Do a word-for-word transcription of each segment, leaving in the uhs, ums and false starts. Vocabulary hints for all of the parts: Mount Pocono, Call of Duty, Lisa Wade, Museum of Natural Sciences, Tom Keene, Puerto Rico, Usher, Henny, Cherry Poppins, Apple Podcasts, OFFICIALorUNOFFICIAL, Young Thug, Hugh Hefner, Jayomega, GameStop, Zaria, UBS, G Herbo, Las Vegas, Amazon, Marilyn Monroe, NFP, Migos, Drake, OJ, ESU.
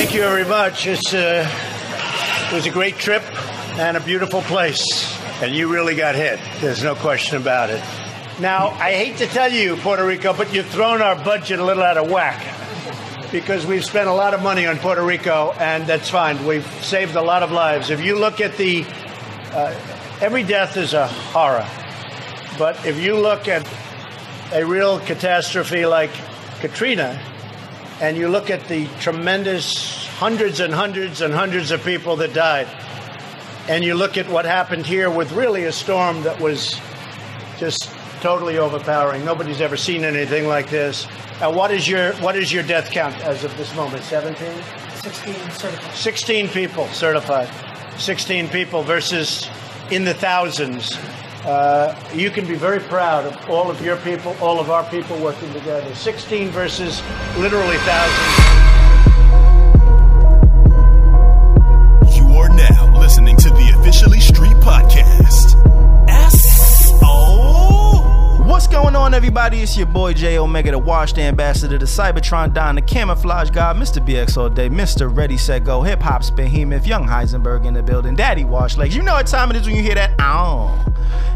Thank you very much. It's, uh, it was a great trip and a beautiful place. And you really got hit. There's no question about it. Now, I hate to tell you, Puerto Rico, but you've thrown our budget a little out of whack because we've spent a lot of money on Puerto Rico, and that's fine. We've saved a lot of lives. If you look at the... Uh, every death is a horror. But if you look at a real catastrophe like Katrina, and you look at the tremendous hundreds and hundreds and hundreds of people that died, and you look at what happened here with really a storm that was just... totally overpowering. Nobody's ever seen anything like this. Uh, what is your what is your death count as of this moment? seventeen? sixteen certified. sixteen people certified. sixteen people versus in the thousands. Uh, you can be very proud of all of your people, all of our people working together. sixteen versus literally thousands. You are now listening to the Officially Street Podcast. S O What's going on, everybody? It's your boy, J. Omega, the washed ambassador, the Cybertron Don, the camouflage god, Mister B X all day, Mister Ready, Set, Go, Hip Hop's behemoth, Young Heisenberg in the building, Daddy Wash Legs. You know what time it is when you hear that. Oh.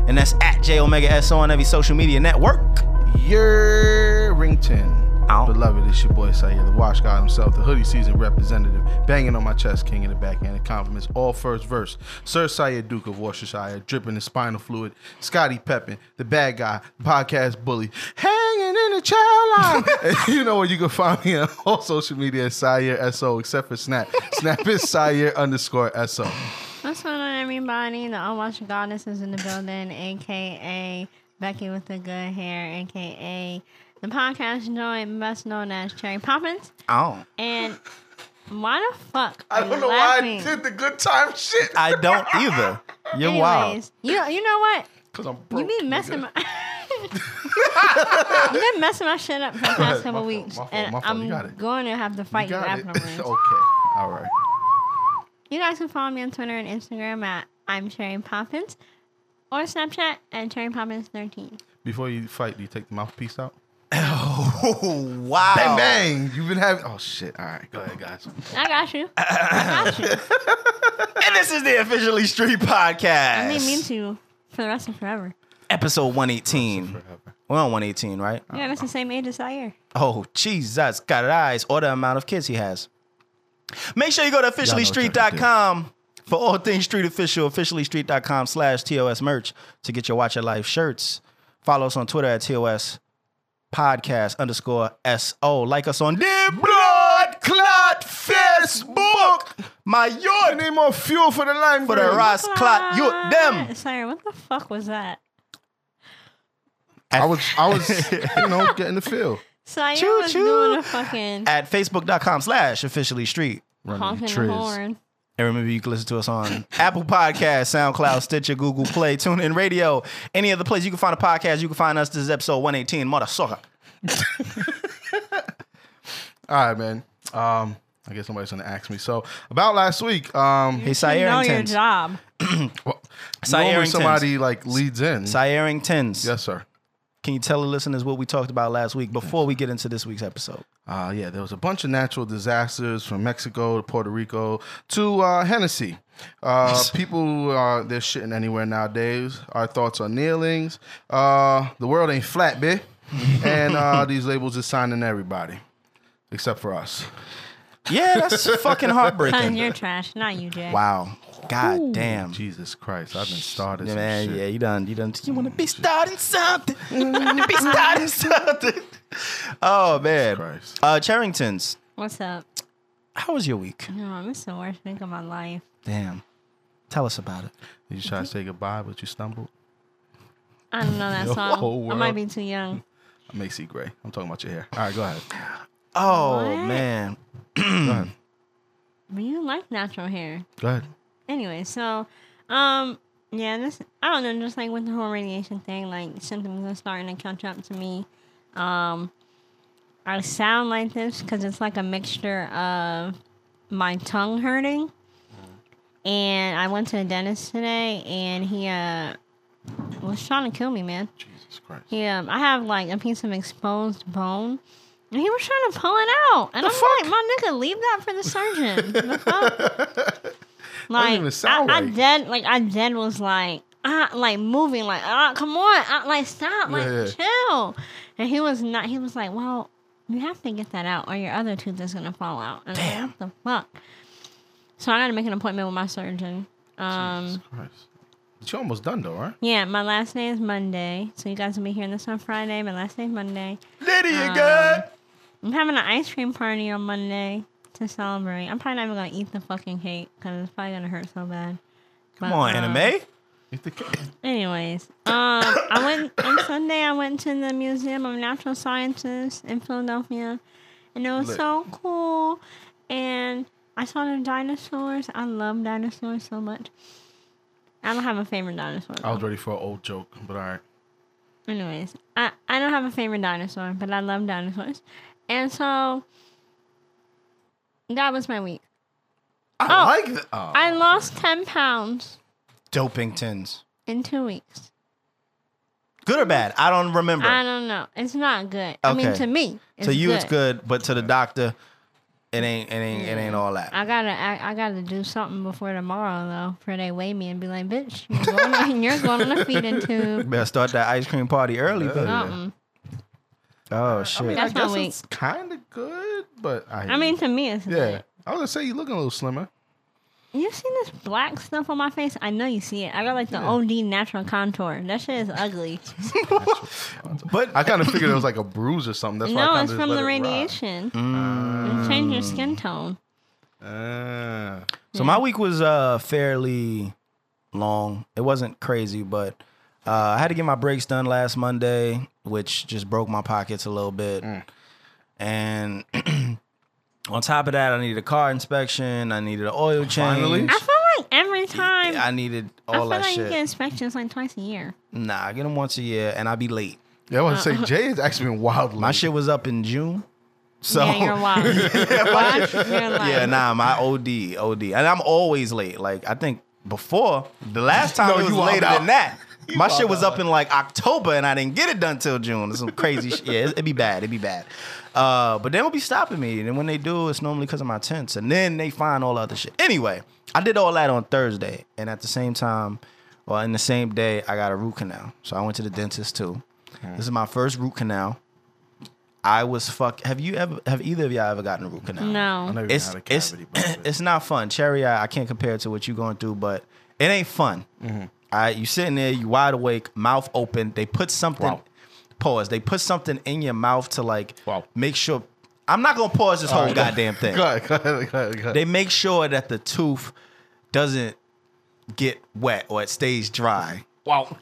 And that's at J. Omega S O on every social media network. Your Rington. Oh. Beloved, it's your boy, Sayer, the wash god himself, the hoodie season representative, banging on my chest, king in the back end, the compliments, all first verse. Sir Sayer, Duke of Worcestershire, dripping in spinal fluid, Scotty Peppin, the bad guy, podcast bully, hanging in the child line. You know where you can find me on all social media at Sayer S O, except for Snap. Snap is Sayer underscore S O. What's going on, everybody? The unwashed goddess is in the building, a k a. Becky with the good hair, a k a. The podcast joint, best known as Cherry Poppins. Oh. And... why the fuck? I don't know laughing? why I did the good time shit. I don't either. You're Anyways, wild. You you know what? Because I'm broke. You been messing my you been messing my shit up for the past couple fault, weeks, fault, and I'm going to have to fight you, you afterwards. Okay, all right. You guys can follow me on Twitter and Instagram at I'm Cherry Poppins, or Snapchat at Cherry Poppins thirteen. Before you fight, do you take the mouthpiece out? Oh, wow. Bang, bang. You've been having... Oh, shit. All right. Go ahead, guys. I got you. I got you. And this is the Officially Street Podcast. I mean, mean to you for the rest of forever. Episode one eighteen. Forever. We're on one eighteen, right? Yeah, that's the same age as Sayer. Oh, Jesus. Caray. Or the amount of kids he has. Make sure you go to Officially Street dot com for all things street official. Officially Street dot com slash T O S merch to get your Watch Your Life shirts. Follow us on Twitter at T O S Podcast underscore S O. Like us on the BLOODCLAT Facebook. My yard. Need more fuel for the line. For the Ross Clot. You them. Sorry, what the fuck was that? I was, I was, you know, getting the feel. So I choo, was choo. doing a fucking. At Facebook.com slash Officially Street. Honking the horn. And remember, you can listen to us on Apple Podcasts, SoundCloud, Stitcher, Google Play, TuneIn Radio, any other place you can find a podcast. You can find us. This is episode one eighteen. Mother sucker. All right, man. Um, I guess somebody's going to ask me. So, about last week. Um, you hey, Charrington. know your job. Well, normally somebody like leads in. Charrington. Yes, sir. Can you tell the listeners what we talked about last week before we get into this week's episode? Uh, yeah, there was a bunch of natural disasters from Mexico to Puerto Rico to uh, Hennessy. Uh, people, uh, they're shitting anywhere nowadays. Our thoughts are kneelings. Uh, the world ain't flat, bitch. And uh, these labels are signing everybody, except for us. Yeah, that's fucking heartbreaking. Son, you're trash, not you, Jack. Wow. God Ooh. damn. Jesus Christ. I've been started yeah, man, shit. Yeah, you done. You done. You want to be starting something. You want to be starting something. Oh, man. Jesus Christ. Uh, Charrington. What's up? How was your week? No, it's the worst week of my life. Damn. Tell us about it. Did you try to say goodbye, but you stumbled? I don't know that song. I might be too young. I'm A C Gray. I'm talking about your hair. All right, go ahead. Oh, what? man. Go ahead. You like natural hair. Go ahead. Anyway, so, um, yeah, this, I don't know, just, like, with the whole radiation thing, like, symptoms are starting to catch up to me. Um, I sound like this because it's, like, a mixture of my tongue hurting. And I went to the dentist today, and he, uh, was trying to kill me, man. Jesus Christ. Yeah, I have, like, a piece of exposed bone. And he was trying to pull it out. And the I'm fuck? like, my nigga, leave that for the surgeon. The fuck? Like, I, right. I dead, like, I dead was like, uh, like moving, like, uh, come on, uh, like, stop, like, yeah. chill. And he was not, he was like, well, you have to get that out or your other tooth is going to fall out. And damn. Like, what the fuck? So I got to make an appointment with my surgeon. Um, Jesus Christ. But you're almost done, though, right? Yeah, my last day is Monday. So you guys will be hearing this on Friday. My last day is Monday. Lydia, um, God. I'm having an ice cream party on Monday to celebrate. I'm probably not even going to eat the fucking cake because it's probably going to hurt so bad. But, Come on, um, anime. Eat the cake. Anyways, um, I went on Sunday. I went to the Museum of Natural Sciences in Philadelphia, and it was Lit. so cool. And I saw the dinosaurs. I love dinosaurs so much. I don't have a favorite dinosaur. Though. I was ready for an old joke, but all right. Anyways, I, I don't have a favorite dinosaur, but I love dinosaurs. And so, that was my week. I oh, like that. Oh. I lost ten pounds. Dopingtons. In two weeks. Good or bad? I don't remember. I don't know. It's not good. Okay. I mean, to me, it's to you, good. It's good, but to the doctor, it ain't. It ain't. It ain't all that. I gotta. I, I gotta do something before tomorrow though, for they weigh me and be like, "Bitch, you're going, on, you're going on a feeding tube." Better start that ice cream party early. Yeah. Oh shit! I mean, That's I guess it's kind of good, but I. I mean, to me, it's yeah. Good. I was gonna say you looking a little slimmer. You seen this black stuff on my face? I know you see it. I got like the yeah. O D natural contour. That shit is ugly. But I kind of figured it was like a bruise or something. That's no, why I it's from the radiation. It mm. changed your skin tone. Uh. So yeah. my week was uh fairly long. It wasn't crazy, but. Uh, I had to get my brakes done last Monday, which just broke my pockets a little bit. Mm. And on top of that, I needed a car inspection. I needed an oil change. Finally. I feel like every time. I needed all that shit. I feel like shit. You get inspections like twice a year. Nah, I get them once a year, and I be late. Yeah, I was going to say, Jay has actually been wild late. My shit was up in June. So, yeah, you're wild. Watch your life. Yeah, nah, my O D, O D. And I'm always late. Like, I think before, the last time no, it was later out. than that. You my shit was up in like October and I didn't get it done till June. It's some crazy shit. Yeah, it'd be bad. It'd be bad. Uh, but they won't be stopping me. And when they do, it's normally because of my tents. And then they find all other shit. Anyway, I did all that on Thursday. And at the same time, well, in the same day, I got a root canal. So I went to the dentist too. Mm. This is my first root canal. I was fuck. Have you ever? Have either of y'all ever gotten a root canal? No. I never it's, had a cavity, it's, it. it's not fun. Cherry, I, I can't compare it to what you're going through, but it ain't fun. Mm-hmm. All right, you sitting there, you wide awake, mouth open. They put something, wow. pause. They put something in your mouth to like wow. make sure. I'm not gonna pause this whole right. goddamn thing. Go ahead, go ahead, go ahead, go ahead. They make sure that the tooth doesn't get wet or it stays dry. Wow.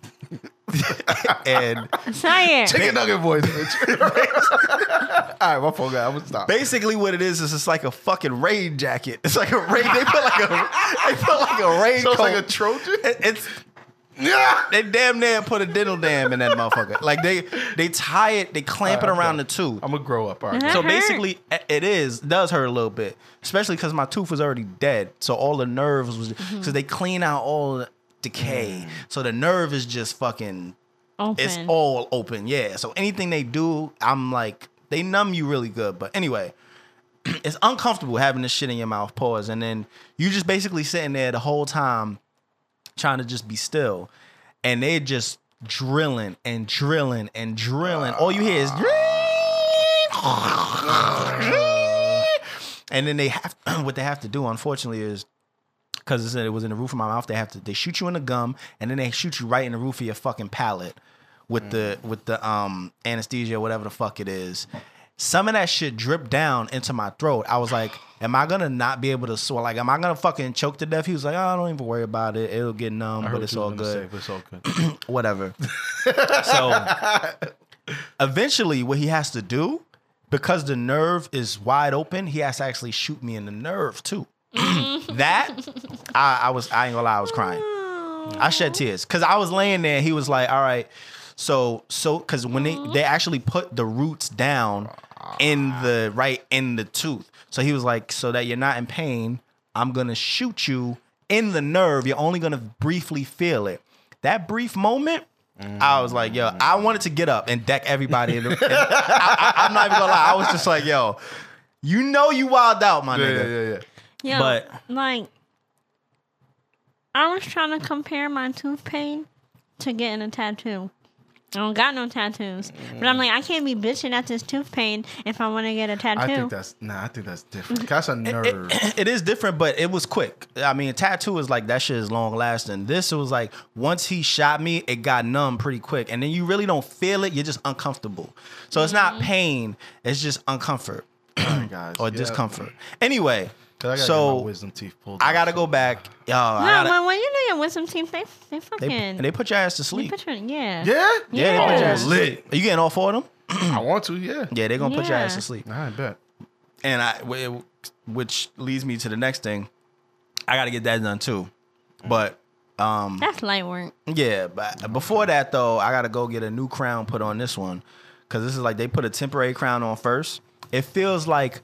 And Sayer. Chicken nugget voice. All right, my phone guy. I'm gonna stop. Basically, what it is is it's like a fucking rain jacket. It's like a rain. They put like a. They put like a raincoat. So it's like a Trojan. It, it's. Yeah. They damn near put a dental dam in that motherfucker. Like they they tie it, they clamp right, it around okay. the tooth. I'm gonna grow up. All right. So hurt. basically, it is does hurt a little bit, especially because my tooth was already dead. So all the nerves was because mm-hmm. they clean out all the decay. So the nerve is just fucking open. It's all open. Yeah. So anything they do, I'm like they numb you really good. But anyway, it's uncomfortable having this shit in your mouth. Pause, and then you just basically sitting there the whole time. Trying to just be still, and they're just drilling and drilling and drilling. All you hear is, and then they have what they have to do. Unfortunately, is because it was in the roof of my mouth. They have to they shoot you in the gum, and then they shoot you right in the roof of your fucking palate with mm. the with the um anesthesia, or whatever the fuck it is. Some of that shit dripped down into my throat. I was like, am I going to not be able to swallow? Like, am I going to fucking choke to death? He was like, oh, don't even worry about it. It'll get numb, but it's all good. Say, it's all good. Whatever. So, eventually, what he has to do, because the nerve is wide open, he has to actually shoot me in the nerve, too. That, I, I was, I ain't gonna lie, I was crying. I shed tears. Because I was laying there, and he was like, all right. So, so, because when they, they actually put the roots down in the, right, in the tooth. So he was like, so that you're not in pain, I'm going to shoot you in the nerve. You're only going to briefly feel it. That brief moment, Mm. I was like, yo, I wanted to get up and deck everybody. In the, in, I, I, I'm not even gonna lie. I was just like, yo, you know you wild out, my yeah, nigga. Yeah, yeah, yeah. But like, I was trying to compare my tooth pain to getting a tattoo. I don't got no tattoos, but I'm like, I can't be bitching at this tooth pain if I want to get a tattoo. I think that's nah. I think that's different. That's a nerve. It, it, it is different, but it was quick. I mean, a tattoo is like that shit is long lasting. This it was like once he shot me, it got numb pretty quick, and then you really don't feel it. You're just uncomfortable. So mm-hmm. it's not pain. It's just uncomfort right, guys. or yeah. discomfort. Anyway, I so my wisdom teeth pulled. I gotta so. go back. Yo, no, gotta, but when you know your wisdom teeth, they they fucking they, they put your ass to sleep. Your, yeah, yeah, yeah. yeah. Oh, lit. Are you getting all four of them? I want to. Yeah, yeah. They're gonna yeah. put your ass to sleep. I bet. And I, which leads me to the next thing. I gotta get that done too, but um, that's light work. Yeah, but before that though, I gotta go get a new crown put on this one because this is like they put a temporary crown on first. It feels like.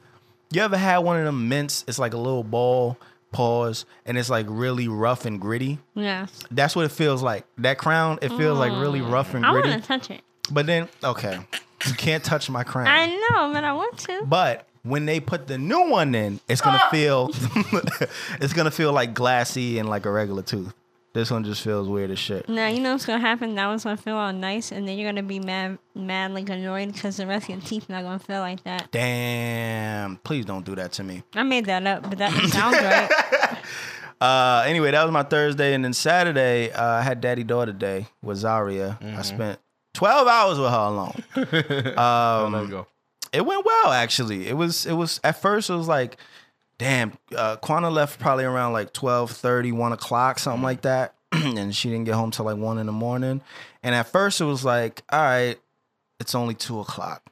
You ever had one of them mints? It's like a little ball, pause, and it's like really rough and gritty. Yeah. That's what it feels like. That crown, it feels mm. like really rough and I gritty. I want to touch it. But then, okay, you can't touch my crown. I know, but I want to. But when they put the new one in, it's going to oh. feel, it's going to feel like glassy and like a regular tooth. This one just feels weird as shit. Now, you know what's going to happen? That one's going to feel all nice, and then you're going to be mad, mad, like, annoyed because the rest of your teeth not going to feel like that. Damn. Please don't do that to me. I made that up, but that sounds right. Uh, anyway, that was my Thursday, and then Saturday, uh, I had daddy-daughter day with Zaria. Mm-hmm. I spent twelve hours with her alone. um, oh, there you go. It went well, actually. It was, it was, at first, it was like... Damn, uh, Quana left probably around like twelve thirty, one o'clock, something like that. And she didn't get home till like one in the morning. And at first it was like, all right, it's only two o'clock.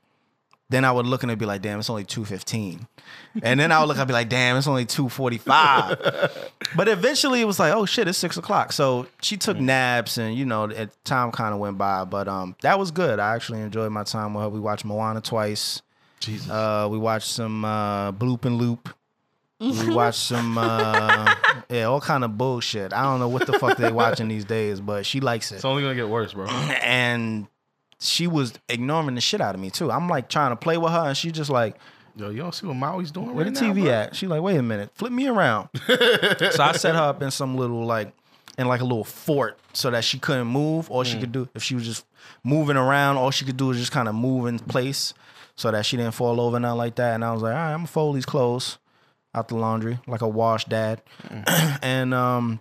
Then I would look and it'd be like, damn, it's only two fifteen. And then I would look, I'd be like, damn, it's only two forty-five. But eventually it was like, oh shit, it's six o'clock. So she took naps and, you know, time kind of went by. But um, that was good. I actually enjoyed my time with her. We watched Moana twice. Jesus. Uh, we watched some uh, Bloop and Loop. We watched some, uh, yeah, all kind of bullshit. I don't know what the fuck they watching these days, but she likes it. It's only going to get worse, bro. And she was ignoring the shit out of me, too. I'm, like, trying to play with her, and she just like, yo, y'all see what Maui's doing right now? Where the T V at? She like, wait a minute. Flip me around. So I set her up in some little, like, in, like, a little fort so that she couldn't move. All mm. she could do, if she was just moving around, all she could do was just kind of move in place so that she didn't fall over and nothing like that. And I was like, all right, I'm going to fold these clothes out the laundry, like a wash dad. Mm. And um,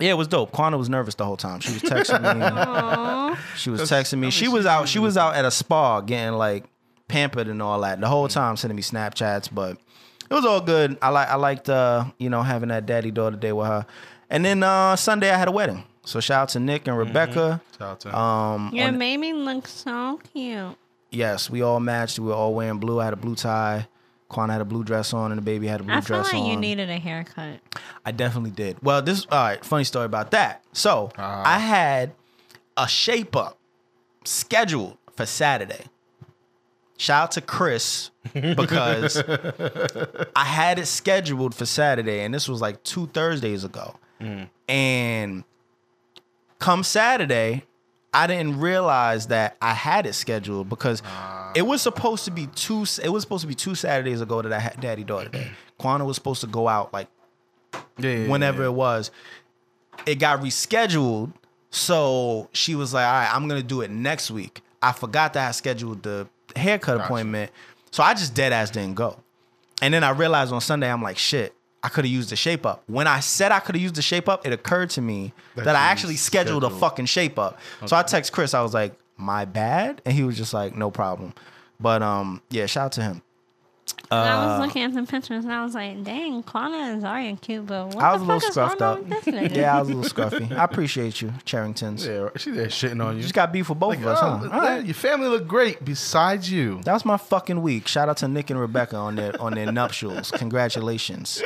yeah, it was dope. Quana was nervous the whole time. She was texting me. she was That's, texting me. I mean, she was out, she was out at a spa getting like pampered and all that. The whole time sending me Snapchats, but it was all good. I like I liked uh, you know, having that daddy daughter day with her. And then uh, Sunday I had a wedding. So shout out to Nick and Rebecca. Mm-hmm. Shout out to him. Um, Your baby looks so cute. Yes, we all matched. We were all wearing blue. I had a blue tie. Quan had a blue dress on and the baby had a blue dress on. I feel like on. You needed a haircut. I definitely did. Well, this all right. Funny story about that. So uh, I had a shape up scheduled for Saturday. Shout out to Chris because I had it scheduled for Saturday, and this was like two Thursdays ago. Mm. And come Saturday, I didn't realize that I had it scheduled because uh, it was supposed to be two. It was supposed to be two Saturdays ago that I had Daddy Daughter Day. Quana was supposed to go out like yeah, whenever yeah. it was. It got rescheduled, so she was like, "All right, I'm gonna do it next week." I forgot that I scheduled the haircut gotcha. appointment, so I just dead ass didn't go. And then I realized on Sunday, I'm like, "Shit." I could have used the shape up. When I said I could have used the shape up, it occurred to me that, that I actually scheduled, scheduled a fucking shape up. Okay. So I text Chris. I was like, "My bad," and he was just like, "No problem." But um, yeah, shout out to him. Uh, I was looking at some pictures and I was like, "Dang, Quana and Zaria cute, but what I was the a fuck little is going on with this nigga?" Yeah, I was a little scruffy. I appreciate you, Charringtons. Yeah, she there shitting on you. You just got beef for both like, of us, oh, huh? All right. Your family look great. Besides you, that was my fucking week. Shout out to Nick and Rebecca on their on their nuptials. Congratulations.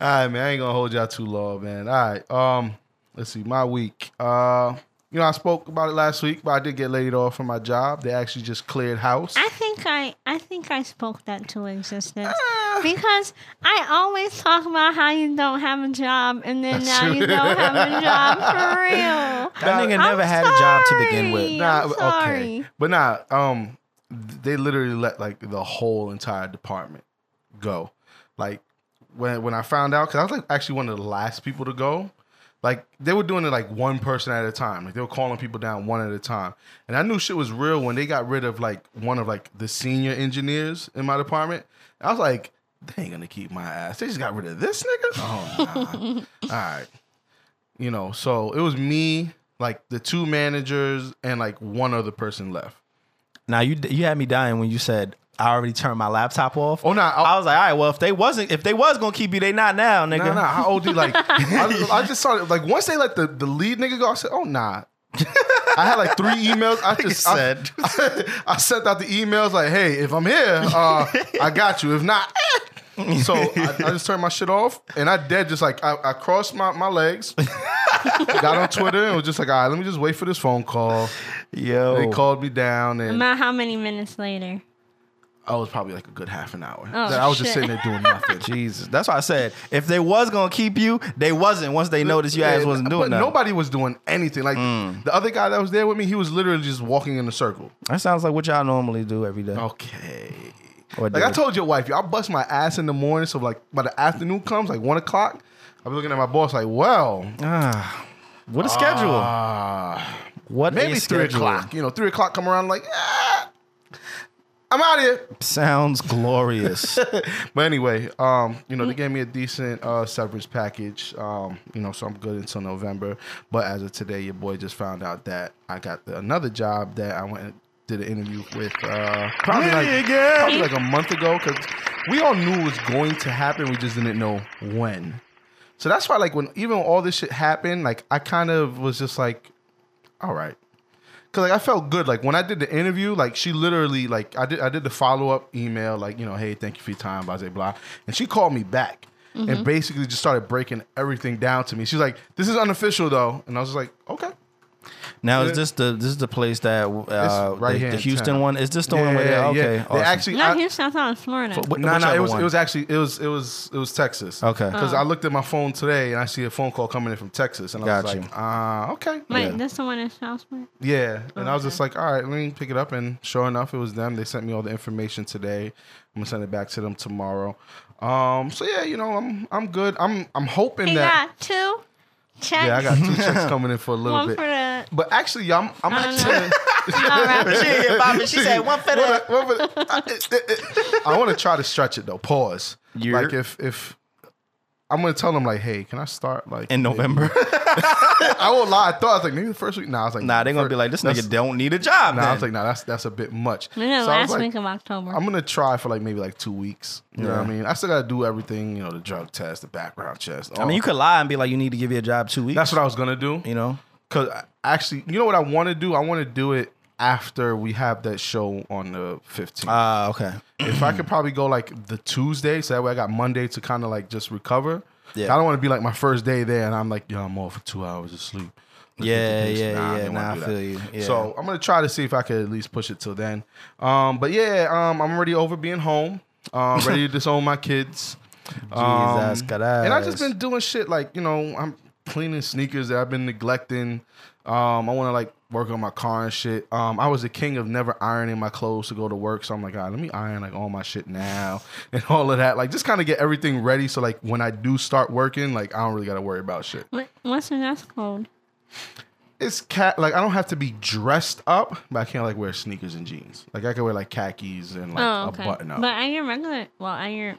All right, man. I ain't gonna hold y'all too long, man. All right. Um, let's see. My week. Uh, you know, I spoke about it last week, but I did get laid off from my job. They actually just cleared house. I think I, I think I spoke that to existence. Uh, Because I always talk about how you don't have a job, and then now you don't have a job for real. That nigga never had a job to begin with. Nah, okay. But nah, um, they literally let like the whole entire department go. Like when when I found out, because I was like actually one of the last people to go. Like they were doing it like one person at a time. Like they were calling people down one at a time. And I knew shit was real when they got rid of like one of like the senior engineers in my department. I was like, they ain't gonna keep my ass. They just got rid of this nigga? Oh nah. All right. You know, so it was me, like the two managers, and like one other person left. Now you you had me dying when you said I already turned my laptop off. Oh no! Nah, I was like, all right, well, if they wasn't, if they was gonna keep you, they not now, nigga. Nah, nah. How old you like? I, I just started like once they let the, the lead nigga go, I said, oh nah. I had like three emails. I just I, said I, I sent out the emails like, hey, if I'm here, uh, I got you. If not, eh. So I, I just turned my shit off, and I dead just like I, I crossed my my legs. Got on Twitter and was just like, all right, let me just wait for this phone call. Yo, they called me down, and about how many minutes later? I was probably like a good half an hour. Oh, I was shit. just sitting there doing nothing. Jesus. That's why I said, if they was going to keep you, they wasn't once they noticed your yeah, ass wasn't doing but nothing. Nobody was doing anything. Like mm. the other guy that was there with me, he was literally just walking in a circle. That sounds like what y'all normally do every day. Okay. Or like I told your wife, I bust my ass in the morning. So like by the afternoon comes, like one o'clock, I'll be looking at my boss like, well. Ah, what a schedule. Ah, what maybe a schedule. Maybe three o'clock. You know, three o'clock come around like, ah. I'm out of here. Sounds glorious. But anyway, um, you know, they gave me a decent uh, severance package, um, you know, so I'm good until November. But as of today, your boy just found out that I got the, another job that I went and did an interview with uh, probably, like, probably like a month ago, because we all knew it was going to happen. We just didn't know when. So that's why, like, when even when all this shit happened, like, I kind of was just like, all right. Cause like I felt good. Like when I did the interview, like she literally, like I did I did the follow up email, like, you know, hey, thank you for your time, blah blah blah. And she called me back mm-hmm. and basically just started breaking everything down to me. She's like, this is unofficial though. And I was just like, okay. Now is this the this is the place that uh, right the, here the Houston town. One? Is this the yeah, one where yeah, okay? Yeah. Awesome. They actually not I, Houston, I thought it was Florida. So, but, no, no, it was one? it was actually it was it was it was Texas. Okay, because oh. I looked at my phone today and I see a phone call coming in from Texas, and I Got was you. like, ah, uh, okay. Wait, yeah. that's the one in Southport. Yeah, and okay. I was just like, all right, let me pick it up, and sure enough, it was them. They sent me all the information today. I'm gonna send it back to them tomorrow. Um, so yeah, you know, I'm I'm good. I'm I'm hoping he that got two. Checks. Yeah, I got two checks coming in for a little one bit. For the, but actually, y'all, yeah, I'm, I'm actually. She, she said one for the. One for the I, I, I, I want to try to stretch it though. Pause. You're, like if if I'm gonna tell them like, hey, can I start like in November? I won't lie. I thought I was like maybe the first week. Nah, I was like nah. They're gonna be like this nigga don't need a job. Nah, then. I was like nah. That's that's a bit much. No, no, so last like, week of October. I'm gonna try for like maybe like two weeks. You yeah. know what I mean? I still gotta do everything. You know, the drug test, the background test. All. I mean, you could lie and be like you need to give your job two weeks. That's what I was gonna do. You know, because actually, you know what I want to do? I want to do it after we have that show on the fifteenth. Ah, uh, okay. If I could probably go like the Tuesday, so that way I got Monday to kind of like just recover. Yeah. I don't want to be like my first day there and I'm like, yo, I'm off for two hours of sleep. Let's yeah, yeah, nah, yeah. Nah, I feel that. you. Yeah. So I'm going to try to see if I could at least push it till then. Um, but yeah, um, I'm already over being home. Uh, ready to disown my kids. Um, Jesus, God. And I've just been doing shit like, you know, I'm cleaning sneakers that I've been neglecting. Um, I want to like work on my car and shit. Um, I was the king of never ironing my clothes to go to work. So I'm like, all right, let me iron like all my shit now and all of that. Like just kind of get everything ready. So like when I do start working, like I don't really got to worry about shit. What, what's your dress code? It's cat. Like I don't have to be dressed up, but I can't like wear sneakers and jeans. Like I could wear like khakis and like oh, okay. a button up. But at your regular, well, at your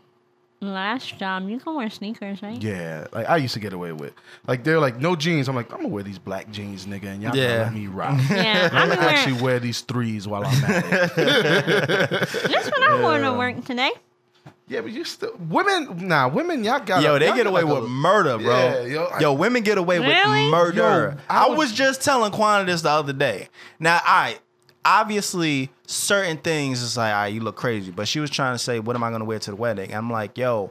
last job, you can wear sneakers, right? Yeah, like I used to get away with. Like they're like no jeans. I'm like I'm gonna wear these black jeans, nigga, and y'all yeah. let me rock. Yeah, I'm gonna actually wear... wear these threes while I'm at it. That's what yeah. I wore to work today. Yeah, but you still women. Nah, women, y'all got yo. They get away with murder, bro. Yeah, yo, I, yo, women get away really? with murder. Yo, I, I was, was just telling Quanta this the other day. Now, I obviously. Certain things, it's like, all right, you look crazy. But she was trying to say, what am I going to wear to the wedding? And I'm like, yo,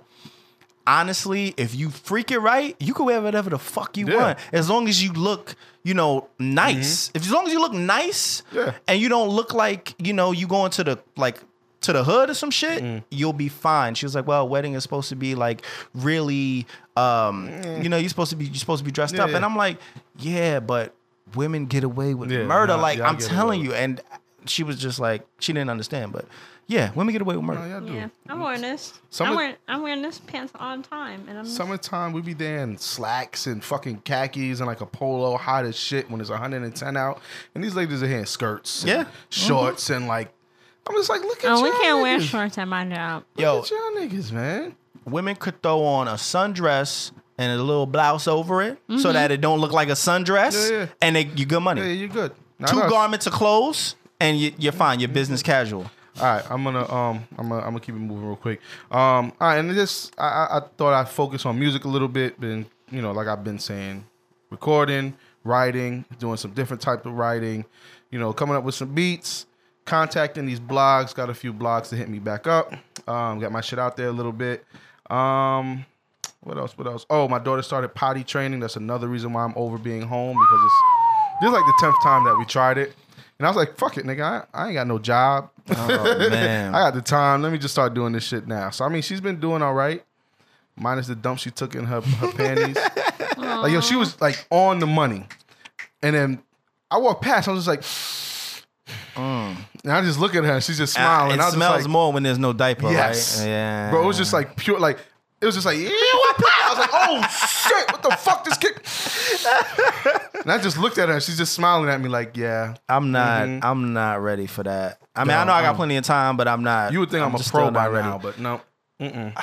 honestly, if you freak it right, you can wear whatever the fuck you yeah. want. As long as you look, you know, nice. Mm-hmm. If As long as you look nice yeah. and you don't look like, you know, you going to the, like, to the hood or some shit, mm. you'll be fine. She was like, well, a wedding is supposed to be like really, um, mm. you know, you're supposed to be you're supposed to be dressed yeah, up. Yeah. And I'm like, yeah, but women get away with yeah, murder. Nah, like, yeah, I'm telling you. And she was just like, she didn't understand, but yeah, women get away with murder. No, do. Yeah, I'm wearing this. Summer, I'm, wearing, I'm wearing this pants on time. And I'm summertime, we be there in slacks and fucking khakis and like a polo, hot as shit when it's one hundred ten out. And these ladies are here in skirts, yeah, shorts, mm-hmm. and like, I'm just like, look at oh, y'all. Oh, we can't niggas. wear shorts at my job. Yo, look at y'all niggas, man. Women could throw on a sundress and a little blouse over it mm-hmm. so that it don't look like a sundress, yeah, yeah. and they, you good money. Yeah, you're good. Not Two us. garments of clothes, and you, you're fine. You're business casual. All right, I'm gonna um, I'm gonna, I'm gonna keep it moving real quick. Um, all right, and this I, I thought I'd focus on music a little bit, and you know, like I've been saying, recording, writing, doing some different type of writing, you know, coming up with some beats, contacting these blogs. Got a few blogs to hit me back up. Um, got my shit out there a little bit. Um, what else? What else? Oh, my daughter started potty training. That's another reason why I'm over being home, because it's this is like the tenth time that we tried it. And I was like, fuck it, nigga. I, I ain't got no job. Oh, man. I got the time. Let me just start doing this shit now. So, I mean, she's been doing all right, minus the dump she took in her, her panties. Aww. Like, yo, she was, like, on the money. And then I walked past. I was just like, mm. and I just look at her. And she's just smiling. Uh, it and I was smells just like, more when there's no diaper, yes. right? Yeah. Bro, it was just, like, pure, like, it was just like, yeah, what? I was like, oh, shit, what the fuck, this kid? And I just looked at her. She's just smiling at me like, yeah. I'm not mm-hmm. I'm not ready for that. I mean, no, I know I got plenty of time, but I'm not. You would think I'm, I'm a pro by ready. now, but no. Mm-mm.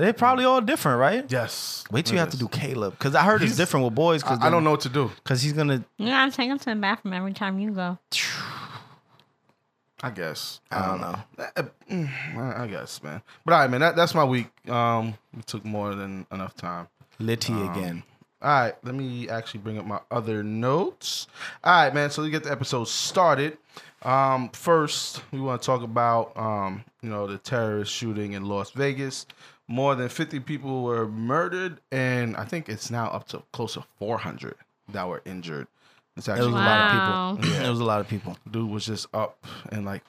They're probably all different, right? Yes. Wait till you is. have to do Caleb. Because I heard he's, it's different with boys. Cause I, I don't know what to do. Because he's going to. You got to take him to the bathroom every time you go. I guess. I don't um, know. I guess, man. But all right, man, that, that's my week. Um, it took more than enough time. Litty um, again. All right, let me actually bring up my other notes. All right, man, so we get the episode started. Um, first, we want to talk about, um, you know, the terrorist shooting in Las Vegas. More than fifty people were murdered, and I think it's now up to close to four hundred that were injured. It's actually it was wow. a lot of people. Yeah. It was a lot of people. Dude was just up and like,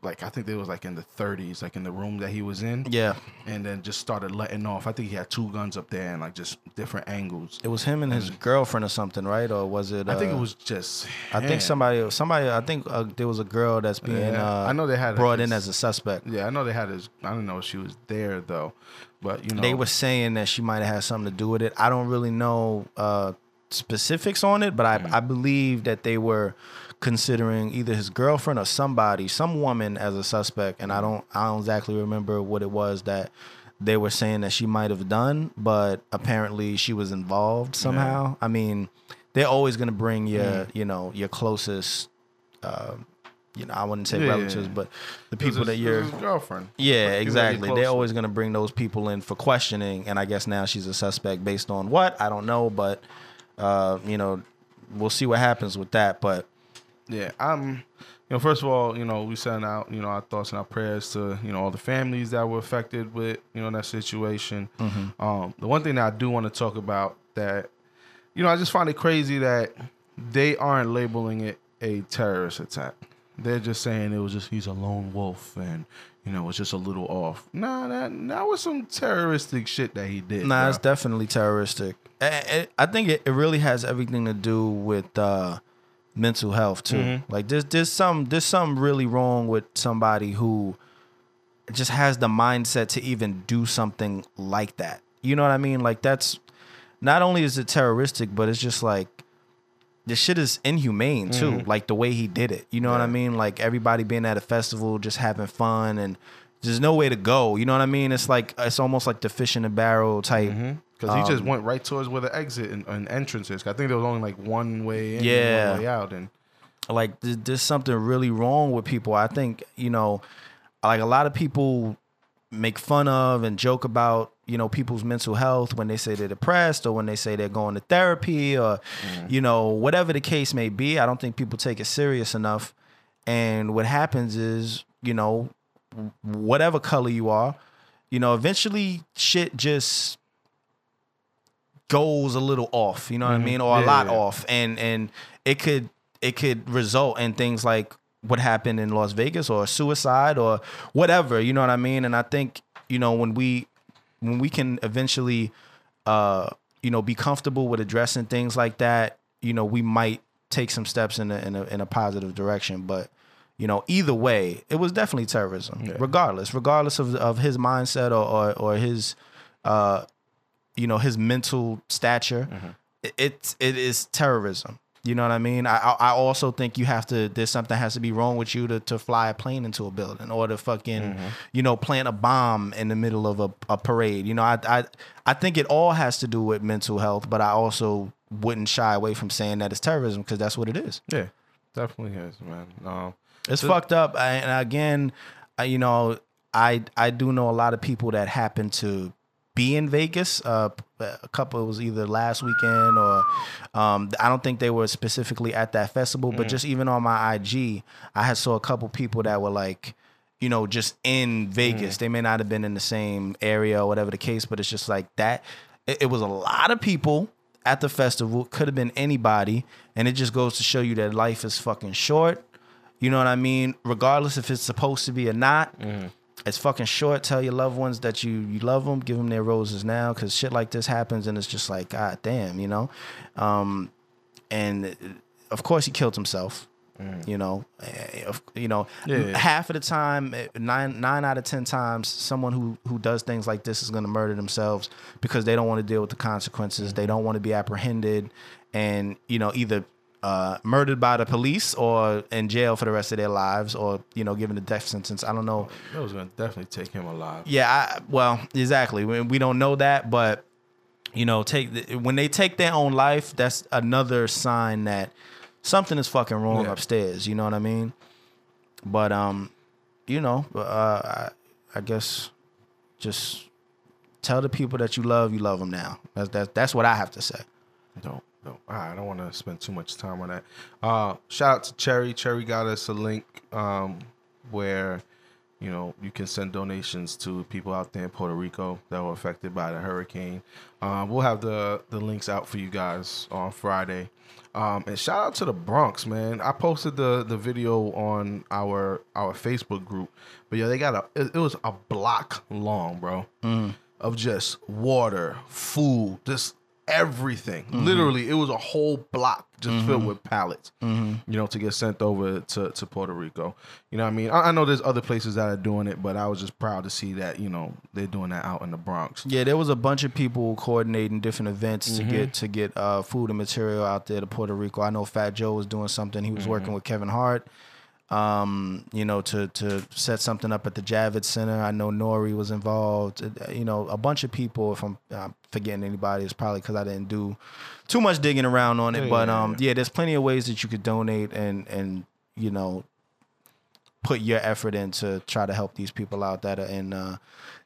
like I think they was like in the thirties, like in the room that he was in. Yeah. And then just started letting off. I think he had two guns up there and like just different angles. It was him and his girlfriend or something, right? Or was it? Uh, I think it was just. Him. I think somebody, somebody. I think uh, there was a girl that's being. Yeah. Uh, I know they had brought his, in as a suspect. Yeah, I know they had his. I don't know if she was there though, but you know they were saying that she might have had something to do with it. I don't really know. Uh, specifics on it, but I, mm-hmm. I believe that they were considering either his girlfriend or somebody, some woman as a suspect, and I don't I don't exactly remember what it was that they were saying that she might have done, but apparently she was involved somehow. Yeah. I mean, they're always going to bring your, mm-hmm. you know, your closest, uh, you know, I wouldn't say yeah, relatives, yeah. but the people his, that you're... his girlfriend. Yeah, like, exactly. They're always going to bring those people in for questioning, and I guess now she's a suspect based on what? I don't know, but Uh, you know, we'll see what happens with that, but yeah, I'm, you know, first of all, you know, we send out, you know, our thoughts and our prayers to, you know, all the families that were affected with, you know, that situation. Mm-hmm. Um, the one thing that I do want to talk about that, you know, I just find it crazy that they aren't labeling it a terrorist attack. They're just saying it was just, he's a lone wolf and, you know, it's just a little off. Nah, that, that was some terroristic shit that he did. Nah, bro. It's definitely terroristic. I, I think it, it really has everything to do with uh, mental health, too. Mm-hmm. Like, there's, there's, some, there's something really wrong with somebody who just has the mindset to even do something like that. You know what I mean? Like, that's... Not only is it terroristic, but it's just like... This shit is inhumane, too, mm-hmm. like the way he did it. You know yeah. what I mean? Like everybody being at a festival, just having fun, and there's no way to go. You know what I mean? It's like it's almost like the fish in a barrel type. Because mm-hmm. um, he just went right towards where the exit and, and entrance is. I think there was only like one way in yeah. and one way out. And like there's, there's something really wrong with people. I think, you know, like a lot of people make fun of and joke about, you know, people's mental health when they say they're depressed or when they say they're going to therapy or, mm. you know, whatever the case may be. I don't think people take it serious enough. And what happens is, you know, whatever color you are, you know, eventually shit just goes a little off, you know what mm-hmm. I mean? Or yeah, a lot yeah. off. And, and it could, it could result in things like what happened in Las Vegas or suicide or whatever, you know what I mean? And I think, you know, when we when we can eventually, uh, you know, be comfortable with addressing things like that, you know, we might take some steps in a, in a, in a positive direction. But, you know, either way, it was definitely terrorism, yeah. regardless, regardless of, of his mindset or, or, or his, uh, you know, his mental stature. Mm-hmm. it, it, it is terrorism. You know what I mean? I I also think you have to, there's something has to be wrong with you to, to fly a plane into a building or to fucking, mm-hmm. you know, plant a bomb in the middle of a, a parade. You know, I, I I think it all has to do with mental health, but I also wouldn't shy away from saying that it's terrorism because that's what it is. Yeah, definitely is, man. Um, it's th- fucked up. I, and again, I, you know, I, I do know a lot of people that happen to be in Vegas. Uh, a couple, it was either last weekend or um, I don't think they were specifically at that festival, but mm. just even on my I G, I had saw a couple people that were like, you know, just in Vegas. Mm. They may not have been in the same area or whatever the case, but it's just like that. It, it was a lot of people at the festival. Could have been anybody. And it just goes to show you that life is fucking short. You know what I mean? Regardless if it's supposed to be or not. Mm. It's fucking short. Tell your loved ones that you, you love them. Give them their roses now because shit like this happens and it's just like, God damn, you know? Um, and, of course, he killed himself, mm. you know? You know, yeah. Half of the time, nine nine out of ten times, someone who, who does things like this is going to murder themselves because they don't want to deal with the consequences. Mm. They don't want to be apprehended and, you know, either... Uh, murdered by the police or in jail for the rest of their lives or, you know, given a death sentence. I don't know. That was going to definitely take him alive. Yeah, I, well, exactly. We, we don't know that, but, you know, take the, when they take their own life, that's another sign that something is fucking wrong yeah. upstairs. You know what I mean? But, um, you know, uh, I, I guess just tell the people that you love, you love them now. That's, that's, that's what I have to say. Don't. No, I don't want to spend too much time on that. Uh, shout out to Cherry. Cherry got us a link um, where, you know, you can send donations to people out there in Puerto Rico that were affected by the hurricane. Um, we'll have the, the links out for you guys on Friday. Um, and shout out to the Bronx, man. I posted the, the video on our our Facebook group, but yeah, they got a it, it was a block long, bro, mm. of just water, food, just. Everything. Mm-hmm. Literally, it was a whole block just mm-hmm. filled with pallets, mm-hmm. you know, to get sent over to, to Puerto Rico. You know what I mean? I, I know there's other places that are doing it, but I was just proud to see that, you know, they're doing that out in the Bronx. Yeah, there was a bunch of people coordinating different events mm-hmm. to get to get uh, food and material out there to Puerto Rico. I know Fat Joe was doing something. He was mm-hmm. working with Kevin Hart, um, you know, to, to set something up at the Javits Center. I know Nori was involved. You know, a bunch of people, if I'm... I'm forgetting anybody, it's probably because I didn't do too much digging around on it. Yeah, but um, yeah, there's plenty of ways that you could donate and and you know put your effort in to try to help these people out that are in uh,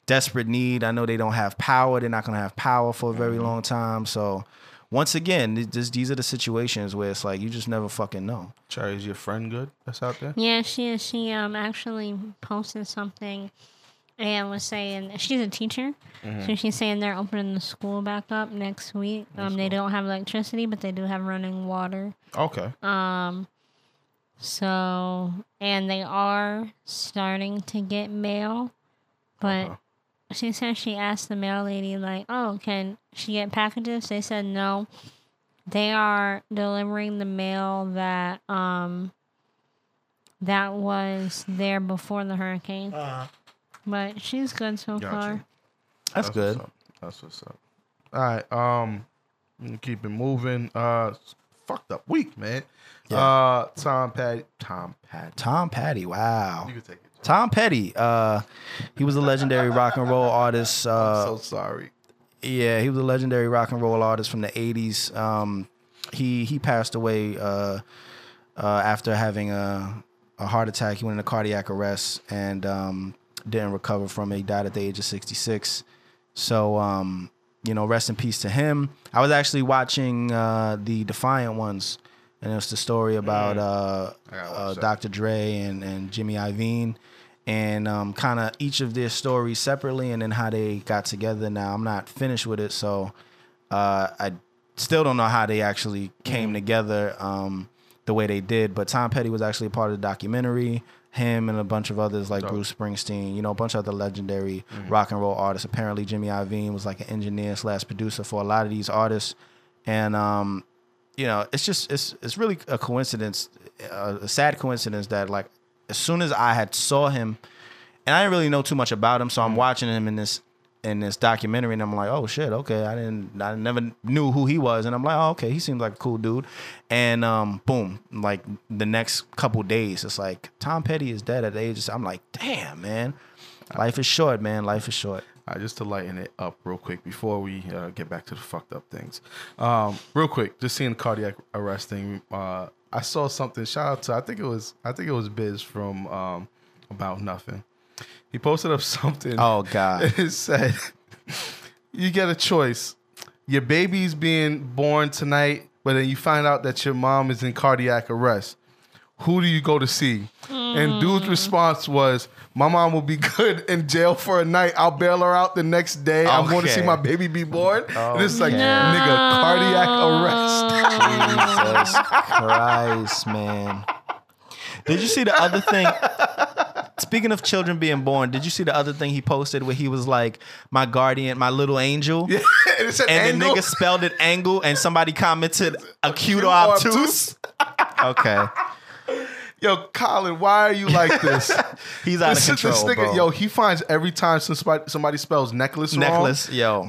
desperate need. I know they don't have power; they're not going to have power for a very mm-hmm. long time. So once again, this, these are the situations where it's like you just never fucking know. Cherry, is your friend good? That's out there. Yeah, she is. She um actually posted something. And was saying she's a teacher, mm-hmm. so she's saying they're opening the school back up next week. Um, they don't have electricity, but they do have running water. Okay. Um, so and they are starting to get mail, but uh-huh. she said she asked the mail lady like, "Oh, can she get packages?" They said no. They are delivering the mail that um that was there before the hurricane. Uh-huh. But she's good so gotcha. far. That's, That's good. What's That's what's up. All right. Um, keep it moving. Uh, fucked up week, man. Yeah. Uh, Tom Petty. Tom Petty. Tom Petty. Wow. You can take it. Tom Petty. Uh, he was a legendary rock and roll artist. Uh, I'm so sorry. Yeah, he was a legendary rock and roll artist from the eighties. Um, he he passed away. Uh, uh, after having a a heart attack, he went into cardiac arrest and um. didn't recover from it. He died at the age of sixty-six. So, um, you know, rest in peace to him. I was actually watching uh, the Defiant Ones, and it was the story about uh, uh, Doctor Dre and, and Jimmy Iovine, and um, kind of each of their stories separately and then how they got together. Now, I'm not finished with it, so uh, I still don't know how they actually came mm-hmm. together. Um, the way they did. But Tom Petty was actually a part of the documentary. Him and a bunch of others like oh. Bruce Springsteen, you know, a bunch of other legendary mm-hmm. rock and roll artists. Apparently, Jimmy Iovine was like an engineer slash producer for a lot of these artists. And, um, you know, it's just, it's it's really a coincidence, a sad coincidence that like as soon as I had saw him, and I didn't really know too much about him, so I'm watching him in this in this documentary, and I'm like, oh shit, okay, I didn't, I never knew who he was, and I'm like, oh okay, he seems like a cool dude, and um, boom, like the next couple days, it's like Tom Petty is dead at the age of, I'm like, damn man, life is short, man, life is short. All right, just to lighten it up real quick before we uh, get back to the fucked up things, um, real quick, just seeing the cardiac arrest thing, uh, I saw something. Shout out to I think it was I think it was Biz from um, About Nothing. He posted up something. Oh, God. It said, you get a choice. Your baby's being born tonight, but then you find out that your mom is in cardiac arrest. Who do you go to see? Mm. And dude's response was, my mom will be good in jail for a night. I'll bail her out the next day. Okay. I'm going to see my baby be born. Oh, and it's like, no. nigga, cardiac arrest. Jesus Christ, man. Did you see the other thing? Speaking of children being born, did you see the other thing he posted where he was like, my guardian, my little angel? Yeah, and it said and the nigga spelled it angle, and somebody commented, acute or obtuse? Okay. Yo, Colin, why are you like this? He's out this, of control, this nigga, bro. Yo, he finds every time somebody spells necklace wrong. Necklace, yo.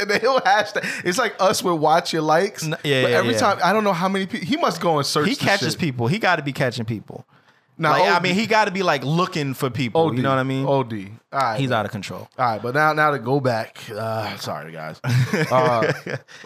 And then he'll hashtag. It's like us with watch your likes. No, yeah, but yeah, every yeah. time, I don't know how many people. He must go and search He catches shit. people. He got to be catching people. Now, like, I mean, he got to be like looking for people. O D, you know what I mean? O D. All right. He's out of control. All right, but now, now to go back. Uh, sorry, guys. Uh,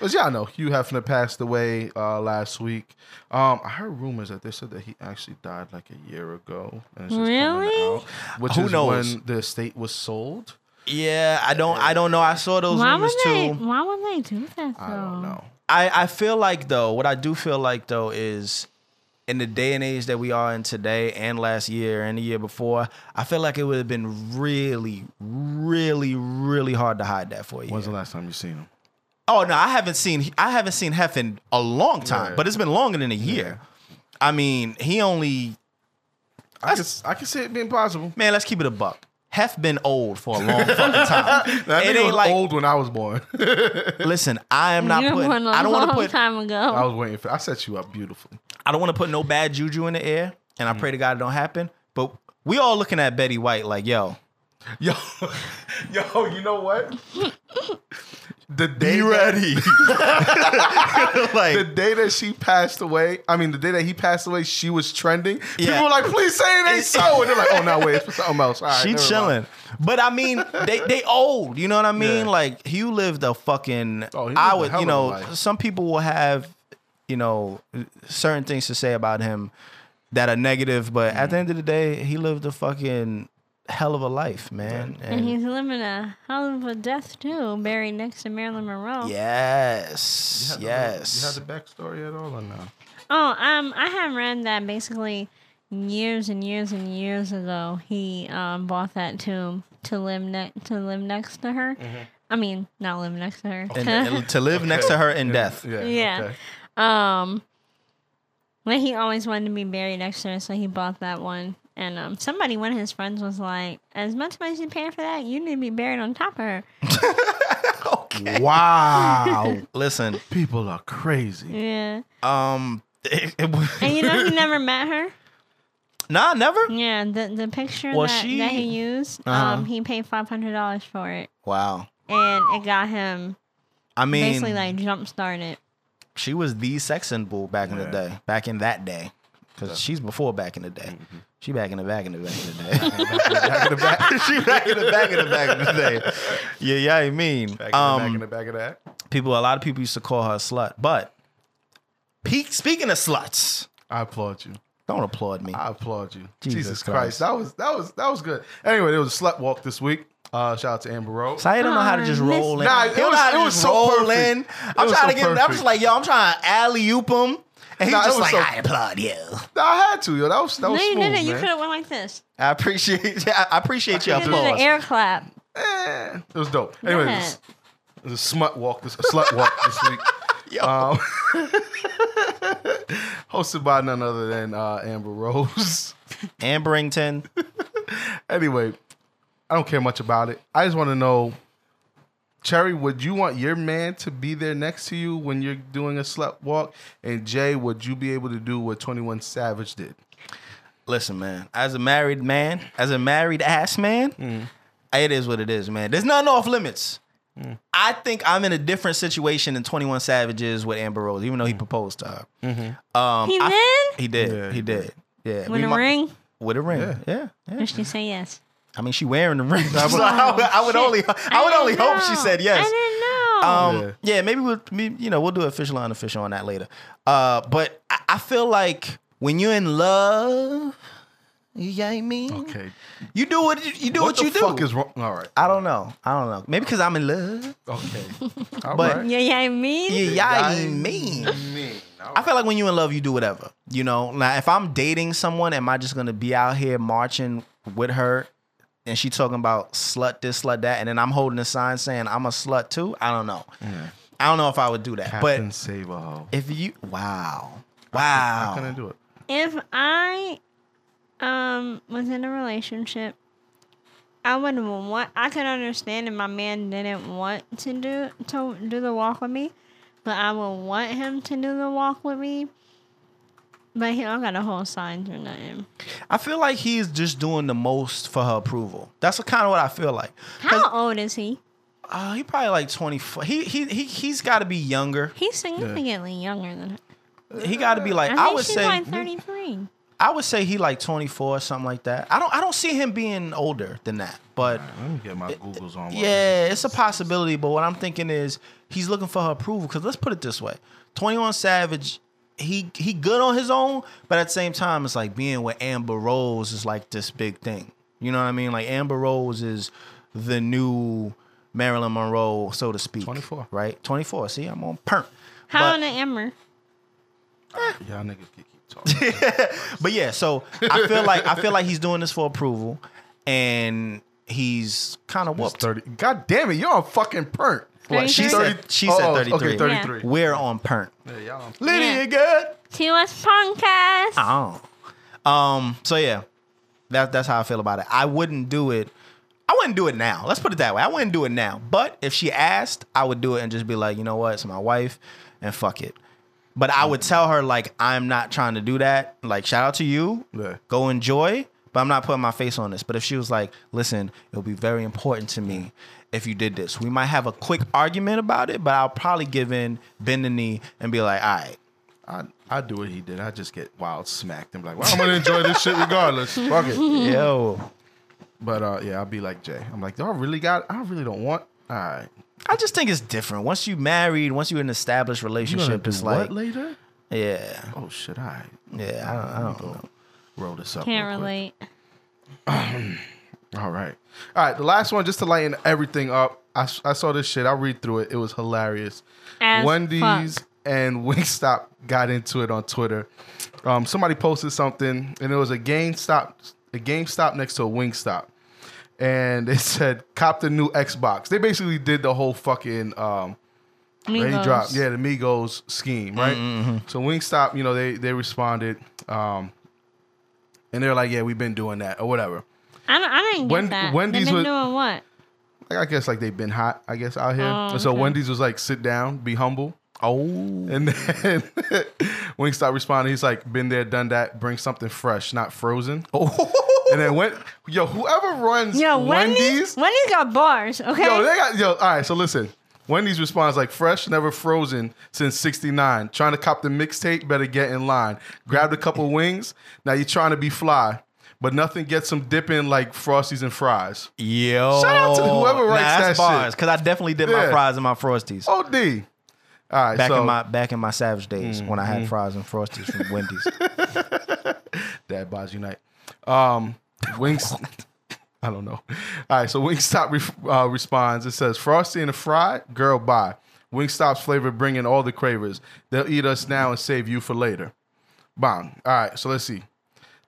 as y'all know, Hugh Hefner passed away uh, last week. Um, I heard rumors that they said that he actually died like a year ago. And it's just really? Out, which Who is knows? when the estate was sold. Yeah, I don't. I don't know. I saw those why rumors would they, too. Why would they do that? Though? I don't know. I, I feel like though. What I do feel like though is. In the day and age that we are in today and last year and the year before, I feel like it would have been really, really, really hard to hide that for you. When's the last time you seen him? Oh, no, I haven't seen I haven't seen Hef in a long time, yeah. but it's been longer than a year. Yeah. I mean, he only... I can, I can see it being possible. Man, let's keep it a buck. Hef been old for a long fucking time. That it ain't was like, old when I was born. Listen, I am not you putting... Born I don't want to put... Time ago. I was waiting for... I set you up beautifully. I don't want to put no bad juju in the air, and I mm. pray to God it don't happen, but we all looking at Betty White like, yo. Yo, yo, you know what? The day Be ready. That, like, the day that she passed away, I mean, the day that he passed away, she was trending. Yeah. People were like, please say it ain't so. And they're like, oh, no, wait, it's for something else. All right, she chilling. Mind. But, I mean, they, they old. You know what I mean? Yeah. Like, Hugh lived a fucking, oh, he I would, you know, some people will have, you know, certain things to say about him that are negative, but mm-hmm. at the end of the day, he lived a fucking hell of a life, man. And, and he's living a hell of a death, too, buried next to Marilyn Monroe. Yes, you yes. The, you have the backstory at all or no? Oh, um, I have read that basically years and years and years ago, he um bought that tomb to live, ne- to live next to her. Mm-hmm. I mean, not live next to her. And, to live okay. next to her in death. Yeah. yeah. Okay. Um, like he always wanted to be buried next to her, so he bought that one. And um, somebody, one of his friends, was like, "As much as you pay for that, you need to be buried on top of her." Okay. Wow. Listen, people are crazy. Yeah. Um. It, it was and you know he never met her. Nah, never. Yeah. The the picture well, that, she... that he used, uh-huh. um, he paid five hundred dollars for it. Wow. And it got him. I mean, basically like jump started. She was the sex symbol back in yeah. the day, back in that day, because yeah. she's before back in the day. Mm-hmm. She back in the back in the back in the day. back in the back. She back in the back in the back in the day. Yeah, yeah, I mean, back in, um, the back in the back of that. People, a lot of people used to call her a slut. But pe- speaking of sluts, I applaud you. Don't applaud me. I applaud you. Jesus, Jesus Christ. Christ, that was that was that was good. Anyway, there was a slut walk this week. Uh, shout out to Amber Rose. So I don't know how to just roll in. Nah, it was, it was so roll in. It I'm was trying so to get. Perfect. I'm just like, yo, I'm trying to alley oop him, and he's nah, just like, so, I applaud you. Nah, I had to, yo. That was that was no, you smooth, didn't. Man. You could have went like this. I appreciate. I appreciate your applause. Did an air clap. Eh, it was dope. Anyway, it was, it was a smut walk. This a slut walk this week. Yo. Um, hosted by none other than uh, Amber Rose. Amberington. Anyway, I don't care much about it. I just want to know, Cherry, would you want your man to be there next to you when you're doing a slut walk? And Jay, would you be able to do what twenty-one Savage did? Listen, man, as a married man, as a married ass man, mm. it is what it is, man. There's nothing off limits. Mm. I think I'm in a different situation than twenty-one Savage is with Amber Rose, even though he proposed to her. Mm-hmm. Um, he I, did? He did. Yeah, he did. Yeah. With we a might, ring? With a ring. Yeah. yeah, yeah. Did she say yes? I mean, she wearing the ring. I would, oh, I, I would only, I would I only know. hope she said yes. I didn't know. Um, yeah. yeah, maybe we'll, you know, we'll do official and unofficial on that later. Uh, but I, I feel like when you're in love, you know what I mean? Okay. You do what you, you do. What, what you do. What the fuck is wrong? All right. I don't know. I don't know. Maybe because I'm in love. Okay. All but, right. Yeah, yeah, I mean. Yeah, yeah, I mean. mean. I feel like when you're in love, you do whatever. You know, now if I'm dating someone, am I just gonna be out here marching with her? And she talking about slut this, slut that, and then I'm holding a sign saying I'm a slut too. I don't know. Yeah. I don't know if I would do that. Captain but Sabo. If you, wow, wow, how can I do it? If I um was in a relationship, I wouldn't want. I could understand if my man didn't want to do to do the walk with me, but I would want him to do the walk with me. But he don't got a whole sign or nothing. I feel like he's just doing the most for her approval. That's kind of what I feel like. How old is he? Uh, he probably like twenty-four. He he he he's got to be younger. He's significantly yeah. younger than her. He got to be like I, think I would she's say like thirty-three. I would say he like twenty-four or something like that. I don't I don't see him being older than that. But right, let me get my Googles on. Yeah, it's a possibility. But what I'm thinking is he's looking for her approval. Because let's put it this way: twenty-one Savage. He he good on his own, but at the same time, it's like being with Amber Rose is like this big thing. You know what I mean? Like Amber Rose is the new Marilyn Monroe, so to speak. twenty-four. Right? twenty-four. See, I'm on perp. How in the Amber? Eh. Y'all niggas can keep talking. But yeah, so I feel like I feel like he's doing this for approval, and he's kind of whooped. thirty. God damn it, you're on fucking perp. What? She said, she said oh, thirty-three. Okay, thirty-three. Yeah. We're on P E R N. Yeah, on. Lydia, yeah. good. She was podcast. Oh. Um, so, yeah, that, that's how I feel about it. I wouldn't do it. I wouldn't do it now. Let's put it that way. I wouldn't do it now. But if she asked, I would do it and just be like, you know what? It's my wife and fuck it. But I would tell her, like, I'm not trying to do that. Like, shout out to you. Yeah. Go enjoy. But I'm not putting my face on this. But if she was like, listen, it'll be very important to me if you did this. We might have a quick argument about it, but I'll probably give in, bend the knee, and be like, all right. I I do what he did. I just get wild smacked and be like, well, I'm going to enjoy this shit regardless. Fuck it. Yo. But, uh, yeah, I'll be like Jay. I'm like, do I really got it? I really don't want. All right. I just think it's different. Once you married, once you're in an established relationship, it's like. What later? Yeah. Oh, shit. All right. Yeah, I don't, I don't, I don't know. Roll this up. Can't relate. All right. All right. The last one, just to lighten everything up. I, I saw this shit. I read through it. It was hilarious. As Wendy's fuck. and Wingstop got into it on Twitter. Um, somebody posted something, and it was a GameStop, a GameStop next to a Wingstop. And it said, cop the new Xbox. They basically did the whole fucking um, raindrop. Yeah, the Migos scheme, right? Mm-hmm. So Wingstop, you know, they, they responded. Um, and they're like, yeah, we've been doing that or whatever. I don't, I didn't get when, that. Wendy's they've been was, doing what? Like, I guess like they've been hot, I guess, out here. Oh, and so okay. Wendy's was like, sit down, be humble. Oh. And then Wingstop responded. He's like, been there, done that. Bring something fresh, not frozen. Oh. And then went, yo, whoever runs yo, Wendy's, Wendy's. Wendy's got bars, okay? Yo, they got, yo, all right, so listen. Wendy's responds like, fresh, never frozen since sixty-nine. Trying to cop the mixtape, better get in line. Grabbed a couple wings. Now you're trying to be fly. But nothing gets them dipping like Frosties and fries. Yo. Shout out to whoever writes nah, that's that bars, shit. Because I definitely dip yeah. my fries and my Frosties. O D. All right. Back, so. in, my, back in my Savage days mm-hmm. when I had fries and Frosties from Wendy's. Dad Bods Unite. Um, Wings. I don't know. All right. So Wingstop re- uh, responds. It says, Frosty and a fry? Girl, bye. Wingstop's flavor bringing all the cravers. They'll eat us now and save you for later. Bang. All right. So let's see.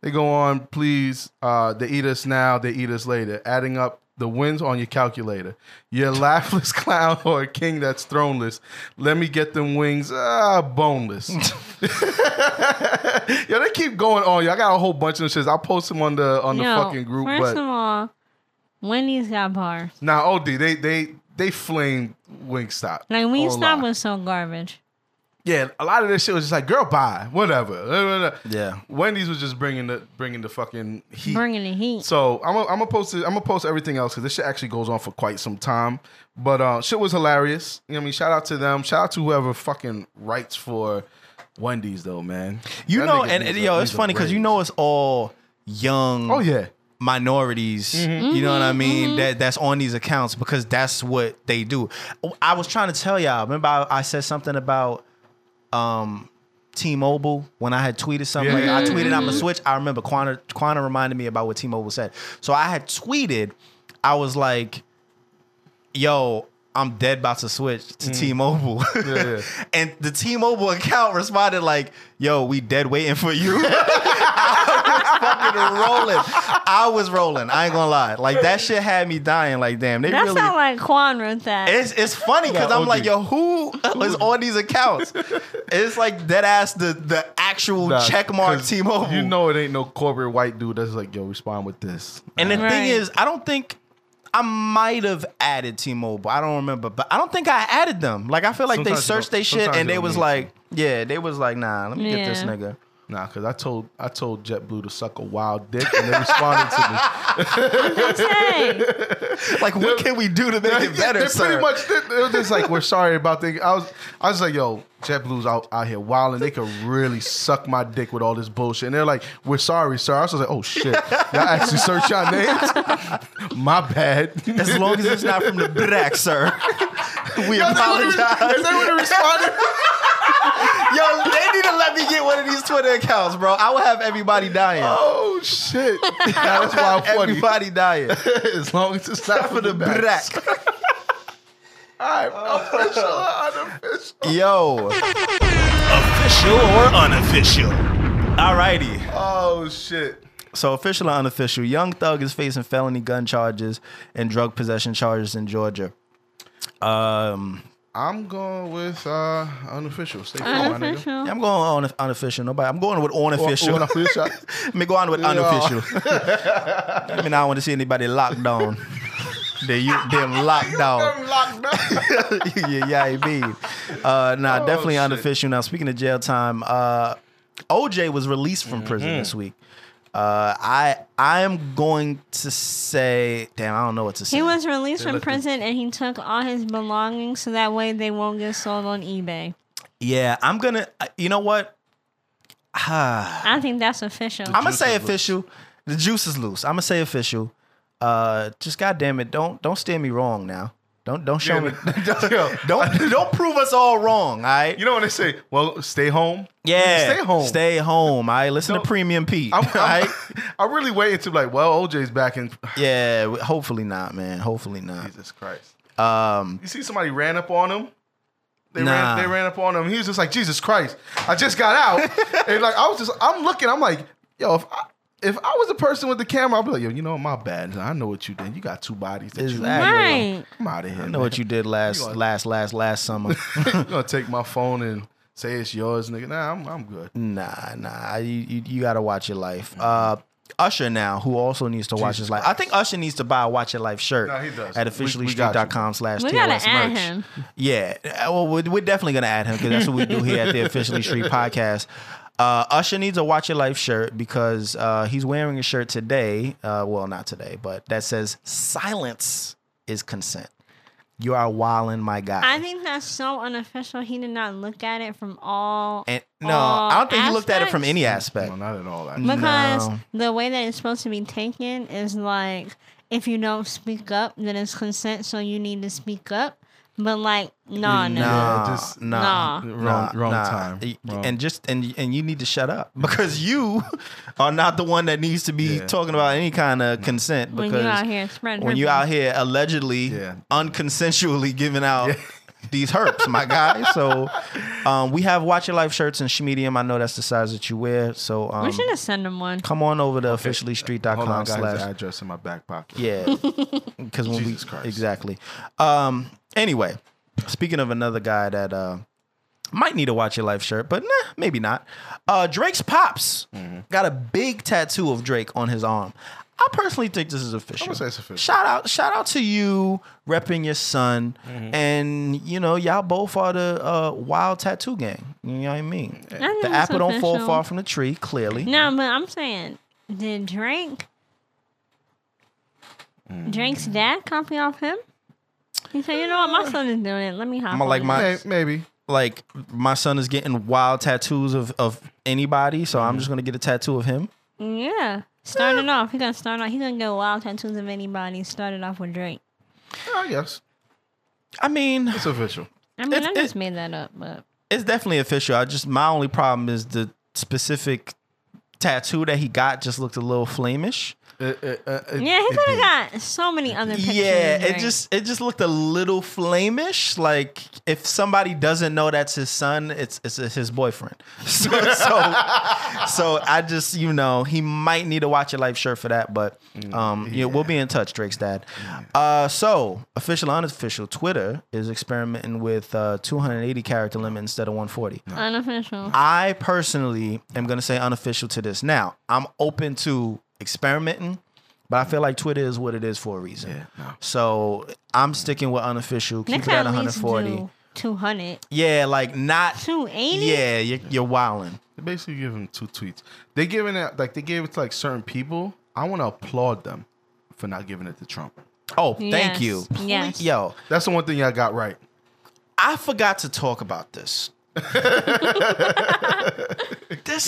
They go on, please. Uh, they eat us now. They eat us later. Adding up the wins on your calculator. You're a laughless clown or a king that's throneless. Let me get them wings, ah, boneless. Yo, they keep going on. Yo, I got a whole bunch of shits. I'll post them on the on Yo, the fucking group. First but of all, Wendy's got bars. Nah, O D, they they they flamed Wingstop. Like Wingstop was so garbage. Yeah, a lot of this shit was just like, girl, bye, whatever. Yeah, Wendy's was just bringing the bringing the fucking heat, bringing the heat. So I'm I'm gonna post it, I'm gonna post everything else because this shit actually goes on for quite some time. But uh, shit was hilarious. You know what I mean? Shout out to them. Shout out to whoever fucking writes for Wendy's though, man. You that know, and, and yo, it's funny because you know it's all young. Oh yeah. Minorities, mm-hmm. you know what I mean? Mm-hmm. That that's on these accounts because that's what they do. I was trying to tell y'all. Remember, I, I said something about. Um, T-Mobile when I had tweeted something. Yeah. Like I tweeted I'm a switch. I remember Quana Quana reminded me about what T-Mobile said. So I had tweeted, I was like, yo, I'm dead about to switch to mm. T-Mobile. Yeah, yeah. And the T-Mobile account responded like, yo, we dead waiting for you. I was fucking rolling. I was rolling. I ain't gonna lie. Like that shit had me dying. Like damn, they that really. That sound like Quan wrote that. It's it's funny because yeah, I'm O G. Like, yo, who is on these accounts? It's like dead ass the the actual nah, checkmark T-Mobile. You know it ain't no corporate white dude that's like, yo, respond with this. And the right. thing is, I don't think. I might have added T-Mobile. I don't remember, but I don't think I added them. Like I feel like sometimes they searched their shit and they was like, them. yeah, they was like, nah, let me yeah. get this nigga. Nah, because I told I told JetBlue to suck a wild dick and they responded to me. Like, they're, what can we do to make they're, it better, they're sir? Pretty much, they're, they're just like, we're sorry about things. I was I was like, yo, JetBlue's out, out here wilding. They could really suck my dick with all this bullshit. And they're like, we're sorry, sir. I was like, oh, shit. Y'all actually search y'all names? My bad. As long as it's not from the black, sir. We yo, apologize. Is they would have responded? Yo, they need to let me get one of these Twitter accounts, bro. I will have everybody dying. Oh, shit. Now, that's why I'm funny. Everybody dying. As long as it's not for the black. I'm official or unofficial. Yo. Official or unofficial. Alrighty. Oh, shit. So, official or unofficial. Young Thug is facing felony gun charges and drug possession charges in Georgia. Um... I'm going with uh, unofficial. Stay unofficial. Cool, yeah, I'm going on unofficial. Nobody. I'm going with unofficial. O- unofficial. Let me go on with unofficial. I mean, I don't want to see anybody locked down. They you them locked down. Them locked down. Yeah, yeah, I mean. Uh, nah, oh, definitely shit. Unofficial. Now, speaking of jail time, uh, O J was released from mm-hmm. prison this week. Uh, I I am going to say, damn, I don't know what to say. He was released They're from looking. prison and he took all his belongings so that way they won't get sold on eBay. Yeah, I'm going to, you know what? I think that's official. I'm going to say official. Loose. The juice is loose. I'm going to say official. Uh, just goddamn it, don't don't steer me wrong now. Don't don't show yeah, me. Don't, yo, don't don't prove us all wrong. All right. You know what they say? Well, stay home. Yeah. Stay home. Stay home. All right. Listen no, to Premium Pete. I'm, all right. I'm really waiting to like. Well, O J's back in. Yeah. Hopefully not, man. Hopefully not. Jesus Christ. Um. You see somebody ran up on him. They nah. ran. They ran up on him. He was just like, Jesus Christ. I just got out. And like I was just. I'm looking. I'm like, yo. If I, If I was the person with the camera, I'd be like, yo, you know, my bad. I know what you did. You got two bodies. That exactly. you know, like, I'm out of here. I know man. what you did last, you last, last, last summer. You're going to take my phone and say it's yours, nigga. Nah, I'm, I'm good. Nah, nah. You, you, you got to watch your life. Uh, Usher now, who also needs to Jesus watch his life. Christ. I think Usher needs to buy a Watch Your Life shirt nah, he does. at officially street dot com slash T O S merch. We got to add him. Yeah. Well, we're, we're definitely going to add him because that's what we do here at the Officially Street Podcast. Uh, Usher needs a Watch Your Life shirt because uh, he's wearing a shirt today. Uh, well, not today, but that says silence is consent. You are wildin', my guy. I think that's so unofficial. He did not look at it from all and, No, all I don't think aspects. He looked at it from any aspect. No, not at all. Actually. Because no. the way that it's supposed to be taken is like, if you don't speak up, then it's consent, so you need to speak up. But like, no, no, nah, just, nah, nah, wrong, nah, wrong nah. time, wrong. and just and and you need to shut up because you are not the one that needs to be yeah. talking about any kind of consent. Because when you out here spreading, when you out here allegedly, yeah. unconsensually giving out yeah. these herps, my guy. So Um, we have Watch Your Life shirts in Schmedium. I know that's the size that you wear. So um, we should have sent them one. Come on over to okay. officially street dot com. Hold on, I got slash. His address in my back pocket. Yeah, because when Jesus we Christ. exactly. Um, anyway, speaking of another guy that uh, might need a Watch Your Life shirt, but nah, maybe not. Uh, Drake's pops mm-hmm. got a big tattoo of Drake on his arm. I personally think this is official. I would say it's official. Shout out, shout out to you repping your son, mm-hmm. and you know y'all both are the uh, wild tattoo gang. You know what I mean? I think the apple official. Don't fall far from the tree. Clearly, no, but I'm saying did Drake, mm. Drake's dad copy off him? He said, "You know what, my son is doing it. Let me hop." I'm on like it. my maybe. Like my son is getting wild tattoos of of anybody, so mm-hmm. I'm just gonna get a tattoo of him. Yeah. Starting off, he's gonna start off. He's gonna go wild tattoos of anybody. Started off with Drake. Oh yes, I mean it's official. I mean it's, I just made that up, but it's definitely official. I just my only problem is the specific tattoo that he got just looked a little flamish. Uh, uh, uh, yeah, he could have got so many other pictures. Yeah, it just it just looked a little flamish. Like if somebody doesn't know that's his son, it's it's his boyfriend. So so, so I just you know he might need to watch a life shirt for that. But um, yeah. you know, we'll be in touch, Drake's dad. Uh, so official, unofficial. Twitter is experimenting with uh, two hundred eighty character limit instead of one forty. No. Unofficial. I personally am gonna say unofficial to this. Now I'm open to experimenting, but I feel like Twitter is what it is for a reason. Yeah, no. So I'm sticking with unofficial. Keep Next it at one forty. two hundred. Yeah, like not two eighty. Yeah, you're, you're wilding. They basically give them two tweets. They giving it like they gave it to like certain people. I want to applaud them for not giving it to Trump. Oh, yes. Thank you. Yes. Yo, that's the one thing y'all got right. I forgot to talk about this. This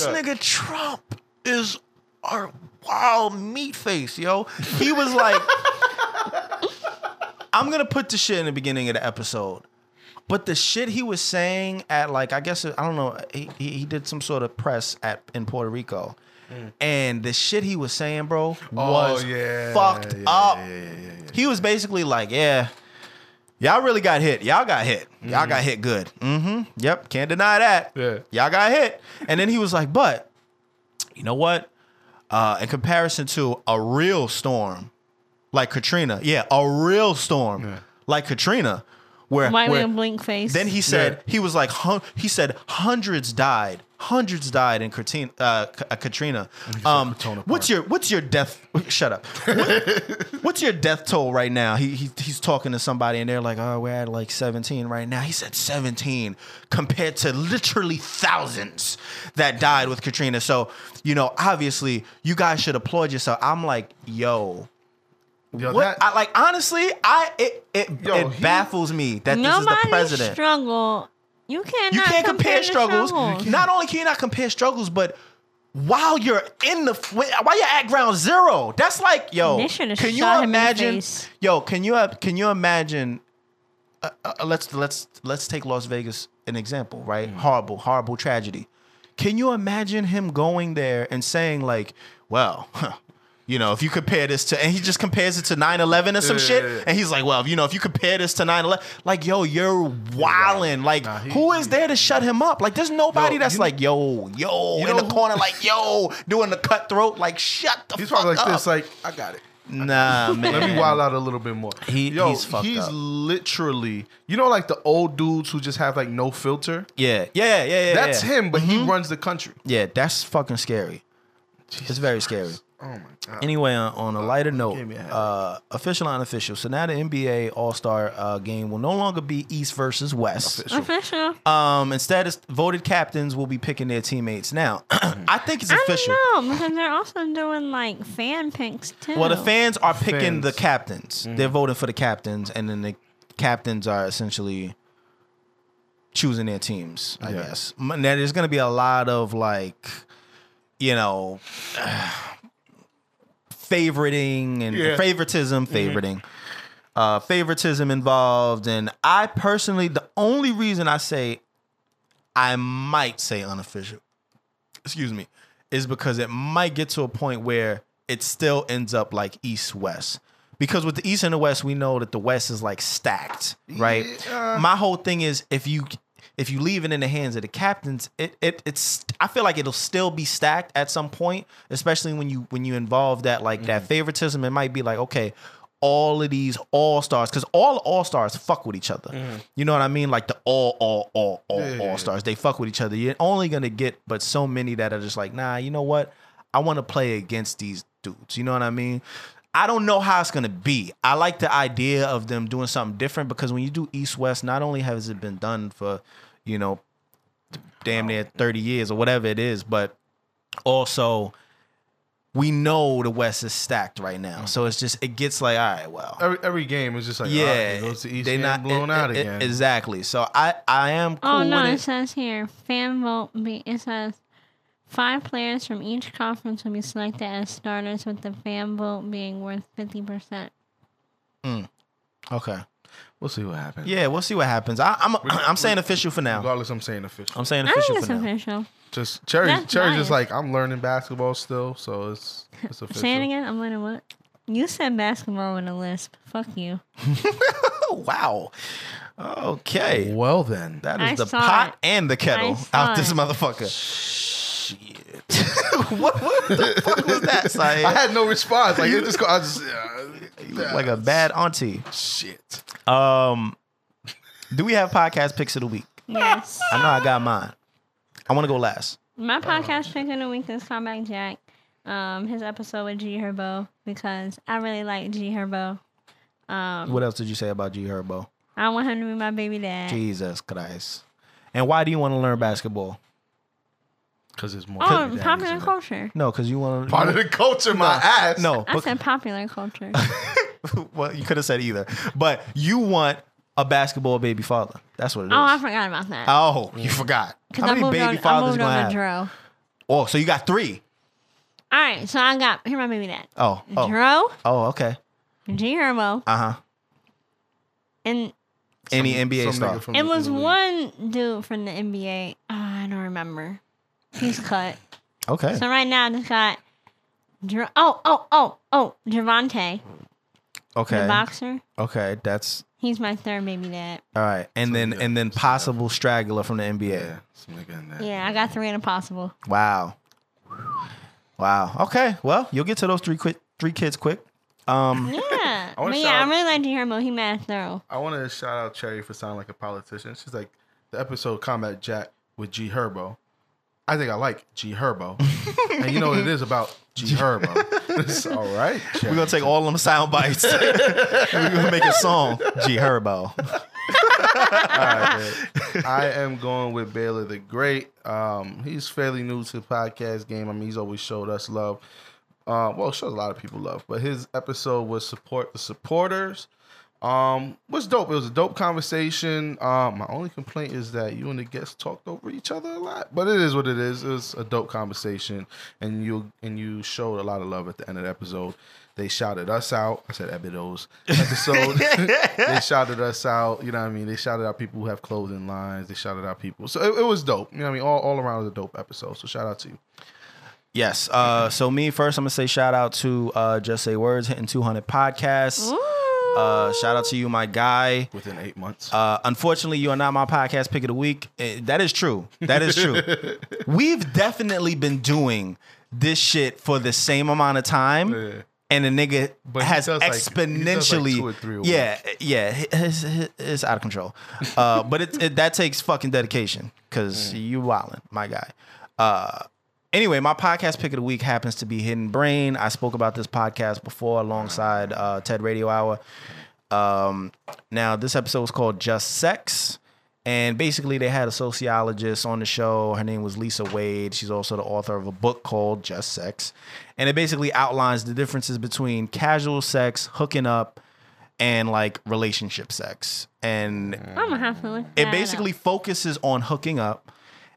nigga Trump is our. Wow, meat face, yo. He was like, I'm going to put the shit in the beginning of the episode. But the shit he was saying at like, I guess, I don't know, he, he did some sort of press at in Puerto Rico. Mm. And the shit he was saying, bro, was oh, yeah, fucked yeah, up. Yeah, yeah, yeah, yeah, yeah. He was basically like, yeah, y'all really got hit. Y'all got hit. Mm-hmm. Y'all got hit good. Mm-hmm. Yep, can't deny that. Yeah. Y'all got hit. And then he was like, but you know what? Uh, in comparison to a real storm like Katrina, yeah, a real storm yeah. like Katrina, where why we blink face? Then he said yeah. he was like hun- he said hundreds died, hundreds died in Katrina. Uh, Katrina. Um, what's your what's your death? Shut up. What, what's your death toll right now? He, he he's talking to somebody and they're like, oh, we're at like seventeen right now. He said seventeen compared to literally thousands that died with Katrina. So you know, obviously, you guys should applaud yourself. I'm like, yo. Yo, what? That, I, like honestly, I it it, yo, it he, baffles me that this is the president. Struggle, you can't you can't compare, compare struggles. struggles. Can't. Not only can you not compare struggles, but while you're in the while you're at ground zero, that's like yo. Can you imagine? Yo, can you can you imagine? Uh, uh, let's let's let's take Las Vegas an example, right? Mm. Horrible, horrible tragedy. Can you imagine him going there and saying like, well? Huh, you know, if you compare this to... And he just compares it to nine eleven or some yeah, shit. Yeah, yeah. And he's like, well, you know, if you compare this to nine eleven... Like, yo, you're wildin'. Like, nah, he, who is there to shut him up? Like, there's nobody yo, that's you, like, yo, yo, in the who? corner, like, yo, doing the cutthroat. Like, shut the he's fuck up. He's probably like this, like, I got it. Nah, man. Let me wild out a little bit more. He, yo, he's fucked he's up. He's literally... You know, like, the old dudes who just have, like, no filter? Yeah, yeah, yeah, yeah. That's yeah. him, but mm-hmm. he runs the country. Yeah, that's fucking scary. Jesus it's very Christ. scary. Oh my God. Anyway, on a lighter note, uh, official, unofficial. So now the N B A All-Star uh, game will no longer be East versus West. Official. official. Um, instead, it's voted captains will be picking their teammates. Now, I think it's official. I don't know, because they're also doing like fan picks too. Well, the fans are picking fans. the captains. Mm. They're voting for the captains, and then the captains are essentially choosing their teams. I yeah. guess. Now, there's going to be a lot of like, you know. favoriting and yeah. favoritism, favoriting, mm-hmm. uh, favoritism involved. And I personally, the only reason I say, I might say unofficial, excuse me, is because it might get to a point where it still ends up like East-West. Because with the East and the West, we know that the West is like stacked, right? Yeah. My whole thing is if you, if you leave it in the hands of the captains, it it it's I feel like it'll still be stacked at some point, especially when you when you involve that like mm-hmm. that favoritism. It might be like, okay, all of these all-stars, because all all-stars fuck with each other. Mm-hmm. You know what I mean? Like the all, all, all, all, yeah, all-stars, they fuck with each other. You're only going to get but so many that are just like, nah, you know what? I want to play against these dudes. You know what I mean? I don't know how it's going to be. I like the idea of them doing something different, because when you do East-West, not only has it been done for, you know, damn near thirty years or whatever it is, but also... we know the West is stacked right now, so it's just it gets like, all right, well, every every game is just like, yeah, all right, it goes to East, they not blown it, out it, again, exactly. So I I am cool. Oh no, with it. It says here, fan vote. Be, it says five players from each conference will be selected as starters, with the fan vote being worth fifty percent. Mm. Okay, we'll see what happens. Yeah, we'll see what happens. I, I'm we're, I'm we're, saying official for now. Regardless, I'm saying official. I'm saying official I think for it's now. Official. Just Cherry, That's Cherry's nice. Just like, I'm learning basketball still, so it's it's official. Say it again. I'm learning what? You said basketball with a lisp. Fuck you. Wow. Okay. Well then, that is I the pot it. And the kettle out this motherfucker. Shit. what, what the fuck was that, Sayer? I had no response. Like it just, I just uh, you look like a bad auntie. Shit. Um, do we have podcast picks of the week? Yes. I know I got mine. I want to go last. My podcast pick of the week is Combat Jack. Um, his episode with G Herbo, because I really like G Herbo. Um, what else did you say about G Herbo? I want him to be my baby dad. Jesus Christ. And why do you want to learn basketball? Because it's more oh, popular days, culture. Right? No, because you want to... Part of the culture, my no, ass. No. I said popular culture. Well, you could have said either. But you want... a basketball baby father. That's what it is. Oh, I forgot about that. Oh, you forgot. How many baby on, fathers you gonna have? Oh, so you got three. All right, so I got here my baby dad. Oh, oh. Dro. Oh, okay. G Herbo. Uh huh. And any some, N B A some star. From it was N B A. One dude from the N B A. Oh, I don't remember. He's cut. Okay. So right now I just got Dr- Oh, oh, oh, oh, Javante. Okay. The boxer. Okay, that's. He's my third baby dad. All right. And so then and then possible straggler from the N B A. Yeah, in there. Yeah, I got three and a possible. Wow. Wow. Okay. Well, you'll get to those three quick three kids quick. Um, yeah. I but yeah, I really like to hear him. He mad thorough. I want to shout out Cherry for sounding like a politician. She's like, the episode Combat Jack with G Herbo. I think I like G Herbo. And you know what it is about G Herbo. It's all right. We're going to take all them sound bites. We're going to make a song, G Herbo. All right, I am going with Baylor the Great. Um, he's fairly new to the podcast game. I mean, he's always showed us love. Uh, well, showed a lot of people love. But his episode was Support the Supporters. Um, was dope. It was a dope conversation. Um, my only complaint is that you and the guests talked over each other a lot, but it is what it is. It was a dope conversation, and you and you showed a lot of love at the end of the episode. They shouted us out. I said episodes. Episode. They shouted us out. You know what I mean? They shouted out people who have clothing lines. They shouted out people. So it, it was dope. You know what I mean? All all around was a dope episode. So shout out to you. Yes. Uh, so me first. I'm gonna say shout out to uh, Just Say Words hitting two hundred podcasts. Ooh. Uh, shout out to you, my guy. Within eight months. Uh, unfortunately, you are not my podcast pick of the week. That is true. That is true. We've definitely been doing this shit for the same amount of time, yeah. And the nigga but has exponentially. Like, like two or three yeah, yeah, it's, it's out of control. Uh, but it, it that takes fucking dedication, because mm. you wildin', my guy. Uh, Anyway, my podcast pick of the week happens to be Hidden Brain. I spoke about this podcast before alongside uh, TED Radio Hour. Um, now, this episode was called Just Sex. And basically, they had a sociologist on the show. Her name was Lisa Wade. She's also the author of a book called Just Sex. And it basically outlines the differences between casual sex, hooking up, and like relationship sex. And I'm gonna have to look that it basically up. Focuses on hooking up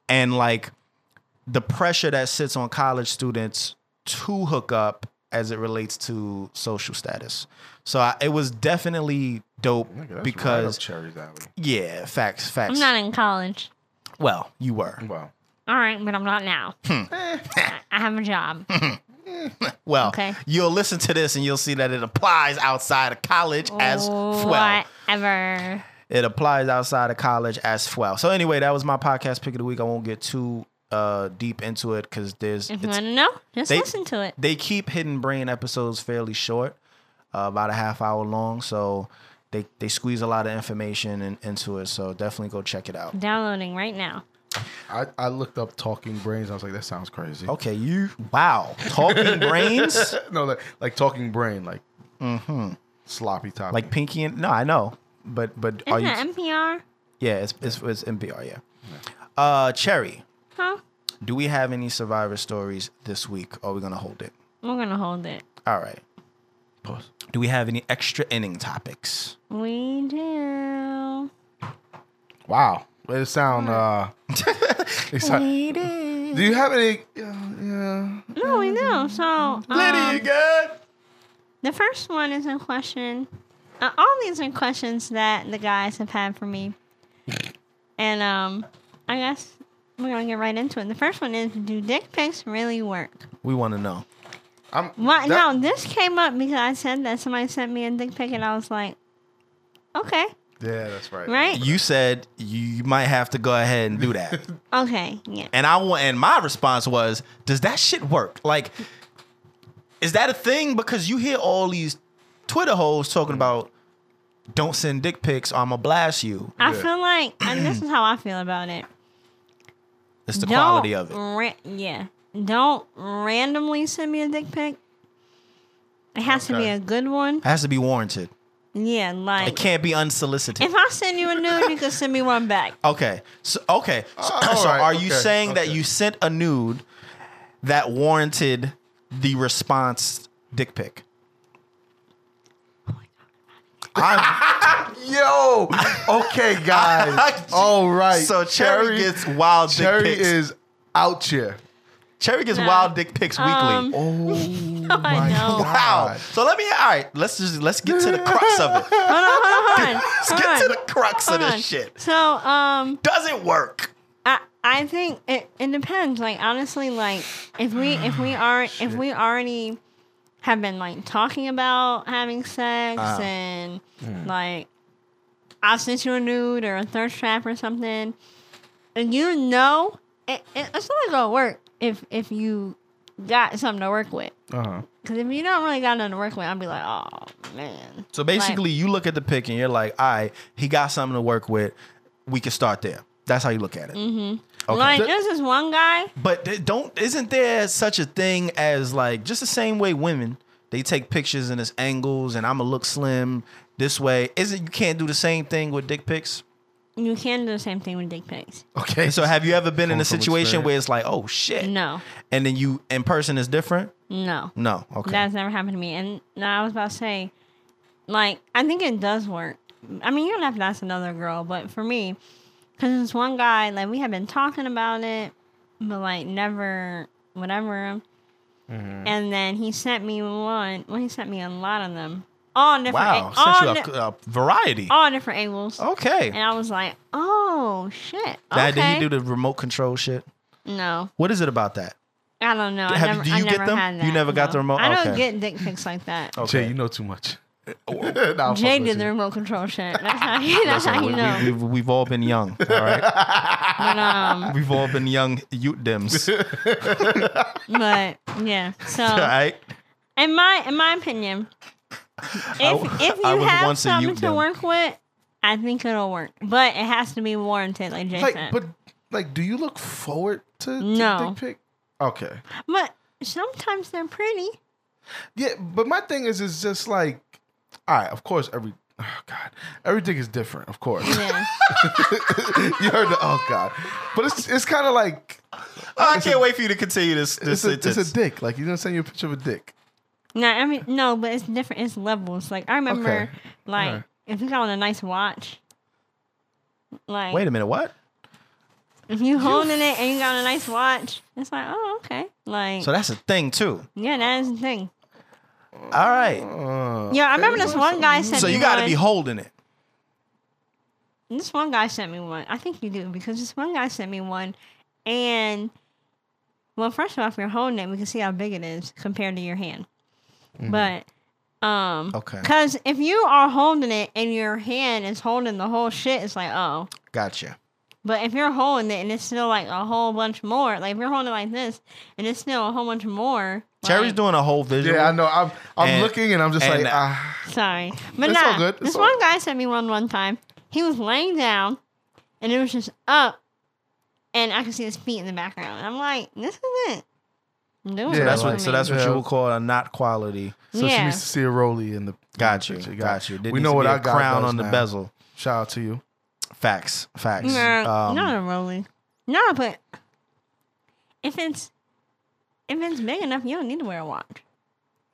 and like the pressure that sits on college students to hook up as it relates to social status. So I, it was definitely dope Nigga, because right up yeah, facts, facts. I'm not in college. Well, you were. Well, all right, but I'm not now. Hmm. I have a job. Well, okay. You'll listen to this and you'll see that it applies outside of college as well. Whatever. It applies outside of college as well. So anyway, that was my podcast pick of the week. I won't get too uh, deep into it because there's... If you want to know, just they, listen to it. They keep Hidden Brain episodes fairly short, uh, about a half hour long. So they, they squeeze a lot of information in, into it. So definitely go check it out. Downloading right now. I, I looked up Talking Brains. I was like, that sounds crazy. Okay, you... Wow. Talking Brains? No, like, like Talking Brain. Like mm-hmm. sloppy topic. Like Pinky and... No, I know. But but Isn't are you N P R? Yeah, it's it's, it's N P R. Yeah. yeah. Uh, Cherry. Huh? Do we have any survivor stories this week? Or are we gonna hold it? We're gonna hold it. All right. Pause. Do we have any extra inning topics? We do. Wow, it sound. Uh, it sound we do. Do you have any? Uh, yeah. No, we do. So. Um, Liddy, you good? The first one is in question. Uh, all these are questions that the guys have had for me. And um, I guess we're going to get right into it. The first one is, do dick pics really work? We want to know. I'm, Why, that, no, this came up because I said that somebody sent me a dick pic and I was like, okay. Yeah, that's right. Right? You said you might have to go ahead and do that. Okay, yeah. And, I, and my response was, does that shit work? Like, is that a thing? Because you hear all these Twitter hoes talking about don't send dick pics or I'm gonna blast you. I yeah. feel like, and this is how I feel about it. It's the don't quality of it. Ra- yeah. Don't randomly send me a dick pic. It has okay. to be a good one. It has to be warranted. Yeah, like it can't be unsolicited. If I send you a nude, you can send me one back. Okay. So okay. So, uh, so right. are okay. you saying okay. that you sent a nude that warranted the response dick pic? I'm, yo, okay, guys. All right. So Cherry, Cherry gets wild Cherry dick pics. Cherry is out here. Cherry gets nah. wild dick pics um, weekly. Oh no, my God. Wow. So let me. All right. Let's just let's get to the crux of it. Hold on, hold on, hold on. Let's hold get on. to the crux hold of this on. shit. So um, does it work? I I think it, it depends. Like honestly, like if we if we are shit. if we already. have been, like, talking about having sex uh, and, mm. like, I'll send you a nude or a thirst trap or something. And you know, it, it, it's only going to work if if you got something to work with. Uh-huh. Because if you don't really got nothing to work with, I'll be like, oh, man. So, basically, like, you look at the pic and you're like, all right, he got something to work with. We can start there. That's how you look at it. Mm-hmm. Okay. Like, there's this one guy. But don't, isn't there such a thing as, like, just the same way women, they take pictures in its angles and I'm going to look slim this way. Isn't, you can't do the same thing with dick pics? You can do the same thing with dick pics. Okay. So have you ever been Home in a situation where it's like, oh, shit. No. And then you, in person is different? No. No. Okay. That's never happened to me. And now I was about to say, like, I think it does work. I mean, you don't have to ask another girl, but for me... Because this one guy, like, we had been talking about it, but, like, never, whatever. Mm-hmm. And then he sent me one. Well, he sent me a lot of them. All different Wow, ang- sent all you di- a, a variety. All different angles. Okay. And I was like, oh, shit. Dad, okay. Did he do the remote control shit? No. What is it about that? I don't know. I Have, never, do you I get never them? Had that. You never no. got the remote? I don't okay. get dick pics like that. Okay, Jay, you know too much. nah, Jay did the remote control shit. That's how you, that's how you know. We, we, we've all been young, all right? But, um, we've all been young youth dims. But yeah, so all right. In my in my opinion, if if you have something to work with, I think it'll work. But it has to be warranted, like Jay like, said. But like, do you look forward to, to no. dick pic? Okay, but sometimes they're pretty. Yeah, but my thing is, it's just like. All right, of course, every oh god, everything is different. Of course, yeah. You heard the oh god, but it's it's kind of like oh, I can't a, wait for you to continue this. This it's, a, it's a dick. Like you didn't send you a picture of a dick. No, I mean no, but it's different. It's levels. Like I remember, okay. like right. if you got on a nice watch, like wait a minute, what? If you holding it and you got on a nice watch, it's like oh okay, like so that's a thing too. Yeah, that is a thing. All right. Uh, yeah, I remember this one guy sent me one. So you got to be holding it. This one guy sent me one. I think you do because this one guy sent me one. And, well, first of all, if you're holding it, we can see how big it is compared to your hand. Mm-hmm. But Um, okay. Because if you are holding it and your hand is holding the whole shit, it's like, oh. Gotcha. But if you're holding it and it's still like a whole bunch more, like if you're holding it like this and it's still a whole bunch more. Cherry's like, doing a whole visual. Yeah, I know. I'm, I'm and, looking and I'm just and, like, ah. Sorry. But it's nah, all good. It's this all one good. guy sent me one one time. He was laying down and it was just up and I could see his feet in the background. And I'm like, this is it. No, yeah, that's what, so that's what yeah. you would call a not quality. So yeah. she needs to see a rollie in the got you, picture. got you. There we know what I got. Crown on now. the bezel. Shout out to you. Facts, facts. Nah, um, not a rollie. No, nah, but if it's if it's big enough, you don't need to wear a watch.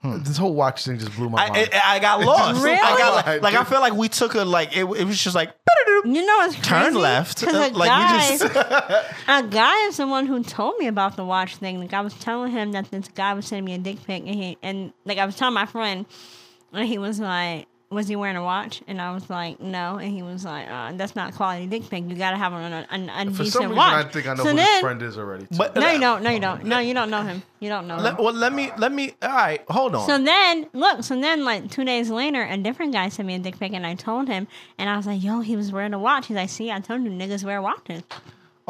Hmm. This whole watch thing just blew my I, mind. It, I got lost. Really? I got, like, like I feel like we took a like it. It was just like you know, it's crazy, turn left. A like guy, you just a guy is the one who told me about the watch thing. Like I was telling him that this guy was sending me a dick pic, and he and like I was telling my friend, and he was like, "Was he wearing a watch?" And I was like, "No." And he was like, uh, "That's not quality dick pic. You gotta have an an, an For decent some reason, watch." I think I know so who then, his friend is already. But, no, you don't. No, you don't. No, you don't know him. You don't know. Let, him. Well, let me. Let me. All right, hold on. So then, look. So then, like two days later, a different guy sent me a dick pic, and I told him, and I was like, "Yo, he was wearing a watch." He's like, "See, I told you, niggas wear watches."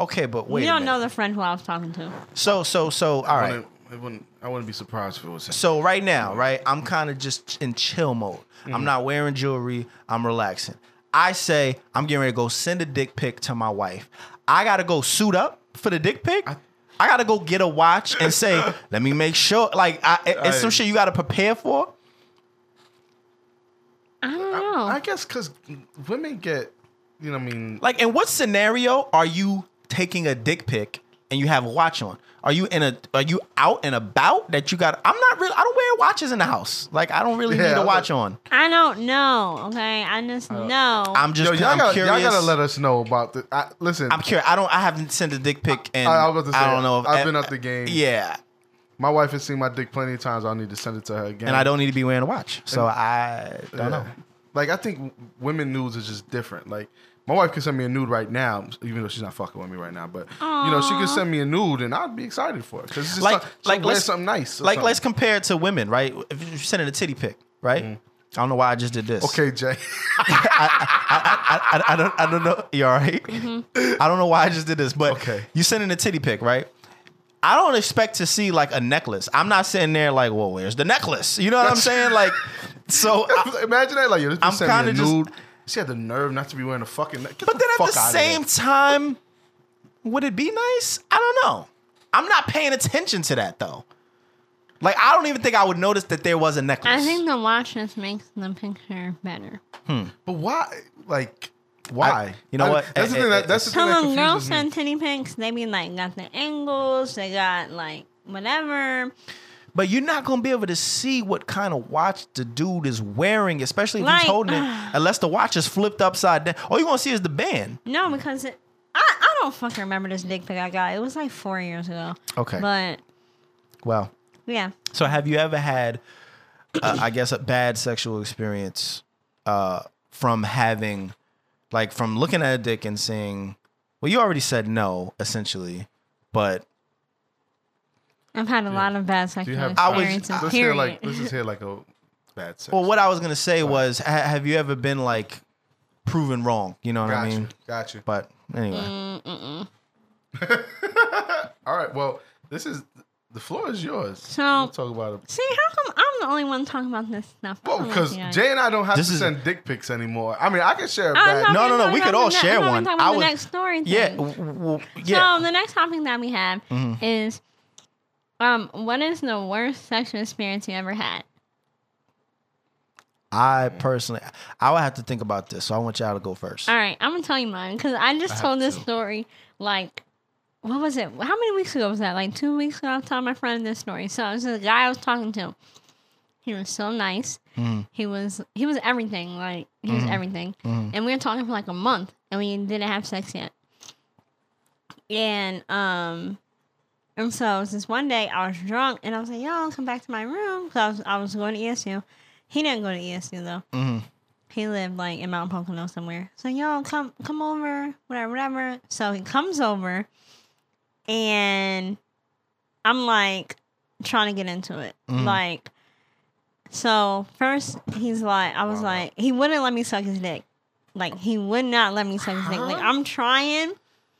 Okay, but wait. You don't a know the friend who I was talking to. So, so, so. All right. I wouldn't, I wouldn't be surprised if it was him. So right now, right, I'm kind of just in chill mode. Mm-hmm. I'm not wearing jewelry. I'm relaxing. I say I'm getting ready to go send a dick pic to my wife. I got to go suit up for the dick pic. I, I got to go get a watch and say, let me make sure. Like, I, it, it's I, some shit you got to prepare for. I don't know. I, I guess because women get, you know what I mean? Like, in what scenario are you taking a dick pic and you have a watch on? Are you in a? Are you out and about that you got? I'm not really. I don't wear watches in the house. Like I don't really yeah, need a watch on. I don't know. Okay, I just uh, know. I'm just. Yo, y'all, I'm gotta, curious. Y'all gotta let us know about the. I, listen, I'm curious. I don't. I haven't sent a dick pic, and I, I, was about to say, I don't know. If, I've been up the game. Yeah, my wife has seen my dick plenty of times. I need to send it to her again, and I don't need to be wearing a watch. So and, I don't yeah. know. Like I think women nudes is just different. Like. My wife can send me a nude right now, even though she's not fucking with me right now. But Aww. you know, she can send me a nude, and I'd be excited for it because it's just like, like let's something nice. Like something. Let's compare it to women, right? If you're sending a titty pic, right? Mm. I don't know why I just did this. Okay, Jay. I, I, I, I, I don't I don't know. You all right? Mm-hmm. I don't know why I just did this, but okay. You sending a titty pic, right? I don't expect to see like a necklace. I'm not sitting there like, well, where's the necklace? You know what I'm saying? Like, so I, imagine that. Like, you're I'm kind of nude. Just, she had the nerve not to be wearing a fucking... Get but the then fuck at the same time, would it be nice? I don't know. I'm not paying attention to that, though. Like, I don't even think I would notice that there was a necklace. I think the watches makes the picture better. Hmm. But why? Like, why? I, you know I, what? That's it, the it, thing that, that's it, the it, thing that confuses girls me. Send titty pics, they be like, got the angles, they got, like, whatever... But you're not going to be able to see what kind of watch the dude is wearing, especially if like, he's holding it, unless the watch is flipped upside down. All you're going to see is the band. No, because it, I, I don't fucking remember this dick pic I got. It was like four years ago. Okay. But. Wow. Yeah. So have you ever had, uh, I guess, a bad sexual experience uh, from having, like, from looking at a dick and seeing, well, you already said no, essentially, but. I've had a yeah. lot of bad sexual experiences. I was, let's, hear like, let's just hear like a bad sex. Well, what I was going to say was, ha- have you ever been like proven wrong? You know what Got I mean? You. Got you. But anyway. Mm, All right. Well, this is, the floor is yours. So, we'll talk about it. See, how come I'm the only one talking about this stuff? Well, because like Jay and I don't have this to is, send dick pics anymore. I mean, I can share a bad. No, no, no. We could all share I'm one. Talking I was, the next story yeah, well, yeah. So the next topic that we have mm-hmm. is... Um, what is the worst sexual experience you ever had? I personally, I would have to think about this, so I want y'all to go first. All right, I'm going to tell you mine, because I just I told this to. story, like, what was it? How many weeks ago was that? Like, two weeks ago, I was telling my friend this story. So, it was a guy I was talking to. He was so nice. Mm. He was, he was everything, like, he mm. was everything. Mm. And we were talking for, like, a month, and we didn't have sex yet. And, um... And so it was this one day I was drunk and I was like, "Yo, I'll come back to my room," because I was I was going to E S U. He didn't go to E S U though. Mm-hmm. He lived like in Mount Pocono somewhere. So yo, come come over, whatever, whatever. So he comes over, and I'm like trying to get into it. Mm-hmm. Like So first he's like, I was wow. like, he wouldn't let me suck his dick. Like he would not let me suck his huh? dick. Like I'm trying.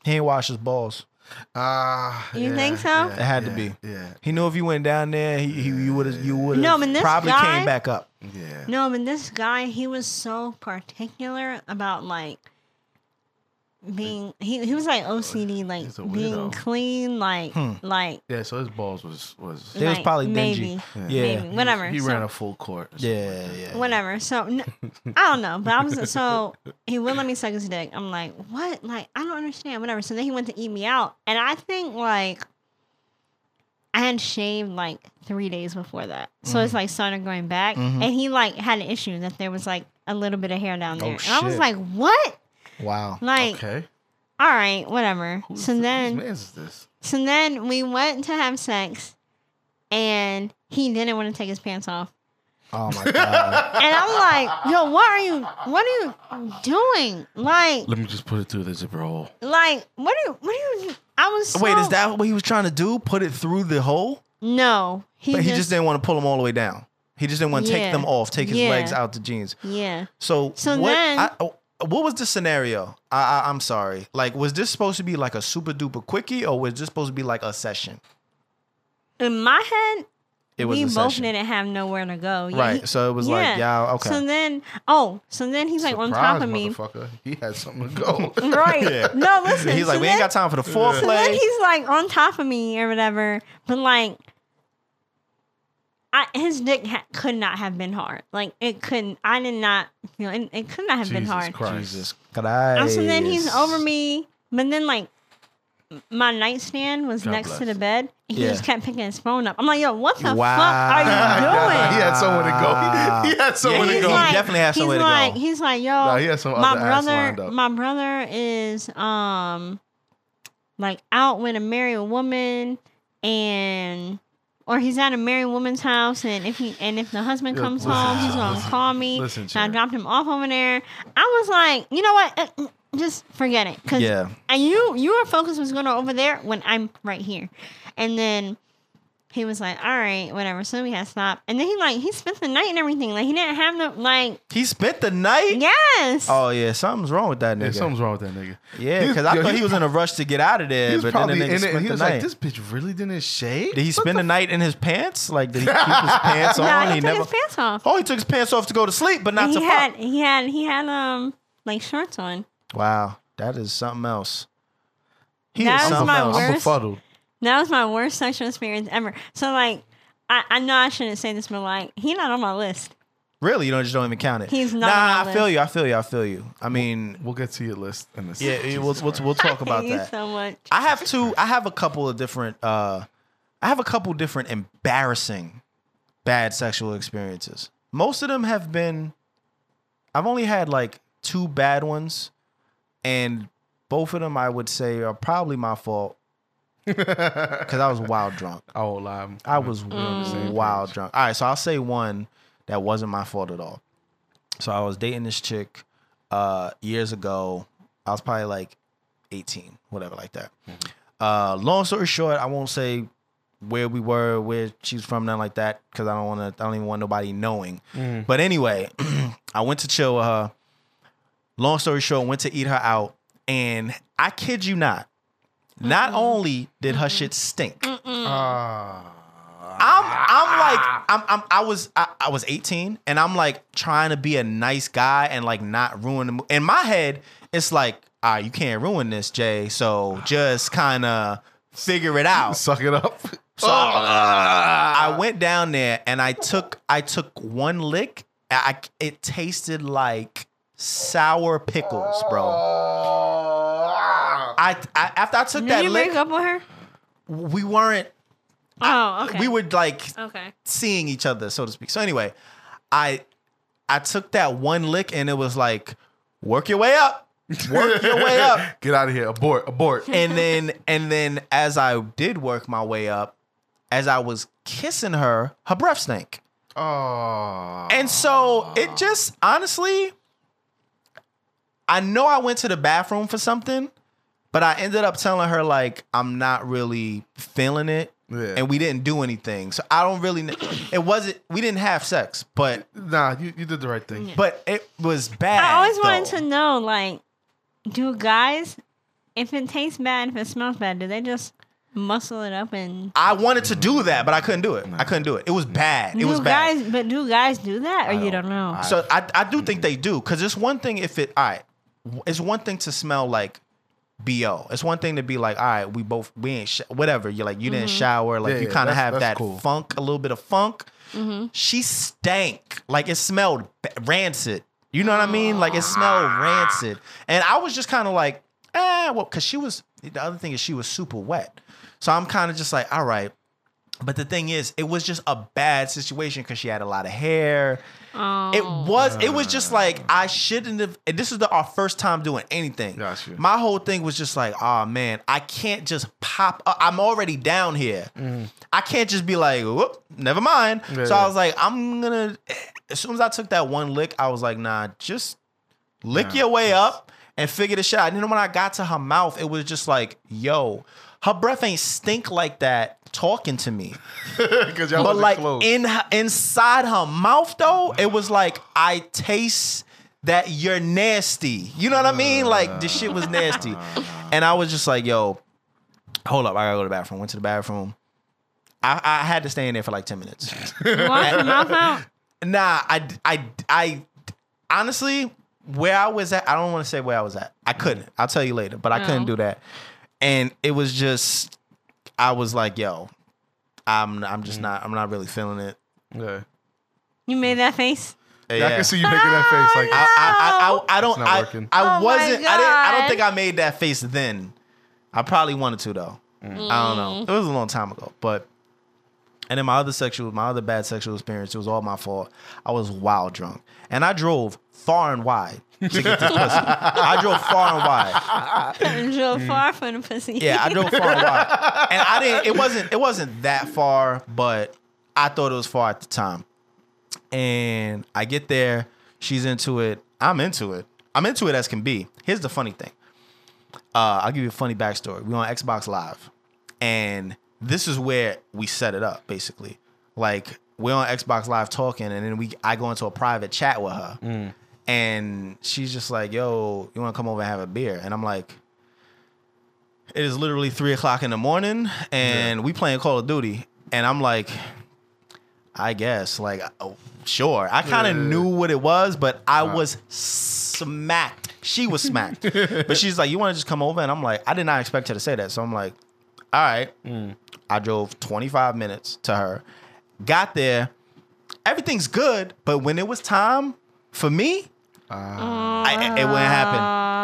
He ain't wash his balls. Ah, uh, you yeah, think so? Yeah, it had yeah, to be. Yeah. He knew if you went down there, he, he you would have you would have no, probably guy, came back up. Yeah. No, but this guy, he was so particular about like being he he was like O C D, like being clean, like hmm. like yeah. So his balls was was it like, was probably dingy. Yeah, yeah. Maybe, he whatever. Was, he so, ran a full court. Yeah, like yeah. Whatever. So n- I don't know, but I was so he wouldn't let me suck his dick. I'm like, what? Like I don't understand. Whatever. So then he went to eat me out, and I think like I had shaved like three days before that, so mm-hmm. it's like started going back, mm-hmm. and he like had an issue that there was like a little bit of hair down there, oh, and shit. I was like, what? Wow. Like, okay. All right, whatever. Who's so the, then, whose man is this? So then we went to have sex, and he didn't want to take his pants off. Oh my god! And I'm like, yo, what are you? What are you doing? Like, let me just put it through the zipper hole. Like, what are you? What are you? I was. So, wait, is that what he was trying to do? Put it through the hole? No, he. But just, he just didn't want to pull them all the way down. He just didn't want to yeah, take them off. Take his yeah, legs out the jeans. Yeah. So so what, then. I, oh, What was the scenario? I, I, I'm sorry. Like, was this supposed to be like a super duper quickie, or was this supposed to be like a session? In my head, it was we both session. Didn't have nowhere to go. Yeah, right. He, so it was yeah. like, yeah, okay. So then, oh, so then he's like surprise, on top of me. Motherfucker. He had something to go. Right. Yeah. No, listen. He's like, so we then, ain't got time for the foreplay. So then he's like on top of me or whatever, but like, I, his dick ha- could not have been hard. Like, it couldn't. I did not feel it. It could not have Jesus been hard. Christ. Jesus Christ. So then he's over me. But then, like, my nightstand was God next bless. To the bed. He yeah. just kept picking his phone up. I'm like, yo, what the wow. fuck are you doing? He had somewhere to go. He, he had somewhere yeah, to go. Like, he definitely had somewhere like, to go. He's like, yo, no, he had some my, other brother, ass lined up. my brother is, um, like, out with a married woman and... Or he's at a married woman's house, and if he and if the husband comes listen, home, he's gonna listen, call me. Listen, and I dropped him off over there. I was like, you know what? Just forget it, cause yeah. and you your focus was going over there when I'm right here. And then he was like, all right, whatever. So we had to stop. And then he like he spent the night and everything. Like he didn't have no like. He spent the night. Yes. Oh yeah, something's wrong with that nigga. Yeah, something's wrong with that nigga. Yeah, because I yo, thought he was in a rush to get out of there. He was but probably then the nigga in spent it. He the was night. Like, this bitch really didn't shave. Did he spend the, the night in his pants? Like, did he keep his pants on? No, he, he took never... his pants off. Oh, he took his pants off to go to sleep, but not he to had, fuck. He had he had um like shorts on. Wow, that is something else. He that is was something my else. Worst. I'm befuddled. That was my worst sexual experience ever. So, like, I, I know I shouldn't say this, but, like, he's not on my list. Really? You don't just don't even count it? He's not nah, on my I list. Nah, I feel you. I feel you. I feel you. I mean... We'll, we'll get to your list in a second. Yeah, we'll, we'll, we'll talk about that. I hate you so much. I have two... I have a couple of different... Uh, I have a couple different embarrassing bad sexual experiences. Most of them have been... I've only had, like, two bad ones. And both of them, I would say, are probably my fault. Because I was wild drunk. Oh, lie. I was mm. wild drunk. All right, so I'll say one that wasn't my fault at all. So I was dating this chick uh, years ago. I was probably like eighteen, whatever like that. Mm-hmm. Uh, long story short, I won't say where we were, where she was from, nothing like that, because I don't want to. I don't even want nobody knowing. Mm. But anyway, I went to chill with her. Long story short, went to eat her out, and I kid you not. Not mm-mm. only did her mm-mm. shit stink. Uh, I'm I'm like I'm, I'm I was I, I was eighteen and I'm like trying to be a nice guy and like not ruin the mo- in my head it's like, all right, you can't ruin this, Jay, so just kind of figure it out. Suck it up. So uh, I went down there and I took I took one lick. I it tasted like sour pickles, bro. I, I after I took did that you lick, break up with her? We weren't. I, oh, okay. We were like okay. seeing each other, so to speak. So anyway, I I took that one lick and it was like, work your way up, work your way up, get out of here, abort, abort. And then and then as I did work my way up, as I was kissing her, her breath stank. Oh. And so it just honestly, I know I went to the bathroom for something. But I ended up telling her, like, I'm not really feeling it. Yeah. And we didn't do anything. So I don't really know. It wasn't, we didn't have sex, but. Nah, you, you did the right thing. Yeah. But it was bad. I always though. wanted to know, like, do guys, if it tastes bad, if it smells bad, do they just muscle it up and. I wanted to do that, but I couldn't do it. I couldn't do it. It was bad. It do was guys, bad. But do guys do that or don't, you don't know? I, so I, I do think they do. Because it's one thing if it, all right, it's one thing to smell like. B O It's one thing to be like, all right, we both, we ain't, sh whatever. You're like, you didn't mm-hmm. shower. Like, yeah, you kind of have that cool. funk, a little bit of funk. Mm-hmm. She stank. Like, it smelled rancid. You know what I mean? Like, it smelled rancid. And I was just kind of like, eh, well, because she was, the other thing is she was super wet. So I'm kind of just like, all right. But the thing is, it was just a bad situation because she had a lot of hair. Oh. It was it was just like, I shouldn't have. And this is the, our first time doing anything. Gotcha. My whole thing was just like, oh, man, I can't just pop up. I'm already down here. Mm. I can't just be like, whoop, never mind. Yeah. So I was like, I'm going to. As soon as I took that one lick, I was like, nah, just lick nah, your way yes. up and figure this shit out. And then when I got to her mouth, it was just like, yo, her breath ain't stink like that. Talking to me, but like close. in her, inside her mouth though, it was like I taste that you're nasty. You know what I mean? Like this shit was nasty, and I was just like, "Yo, hold up, I gotta go to the bathroom." Went to the bathroom. I, I had to stay in there for like ten minutes. Wash your mouth out? Nah, I, I, I honestly, where I was at, I don't want to say where I was at. I couldn't. I'll tell you later, but no. I couldn't do that, and it was just. I was like, yo, I'm I'm just not I'm not really feeling it. Yeah. You made that face? Yeah, yeah. I can see you making that face. Like, oh, I, I, I, I don't I, I oh wasn't I didn't I don't think I made that face then. I probably wanted to though. Mm. I don't know. It was a long time ago. But and then my other sexual my other bad sexual experience, it was all my fault. I was wild drunk. And I drove far and wide. To get this pussy. I drove far and wide. I drove far from the pussy. Yeah, I drove far and wide. And I didn't it wasn't it wasn't that far, but I thought it was far at the time. And I get there, she's into it. I'm into it. I'm into it as can be. Here's the funny thing. Uh, I'll give you a funny backstory. We were on Xbox Live. And this is where we set it up, basically. Like we're on Xbox Live talking, and then we I go into a private chat with her. Mm. And she's just like, yo, you want to come over and have a beer? And I'm like, it is literally three o'clock in the morning and yeah. we playing Call of Duty. And I'm like, I guess, like, oh, sure. I kind of yeah. knew what it was, but I wow. was smacked. She was smacked. But she's like, you want to just come over? And I'm like, I did not expect her to say that. So I'm like, all right. Mm. I drove twenty-five minutes to her, got there. Everything's good. But when it was time for me, Uh, I, it wouldn't happen.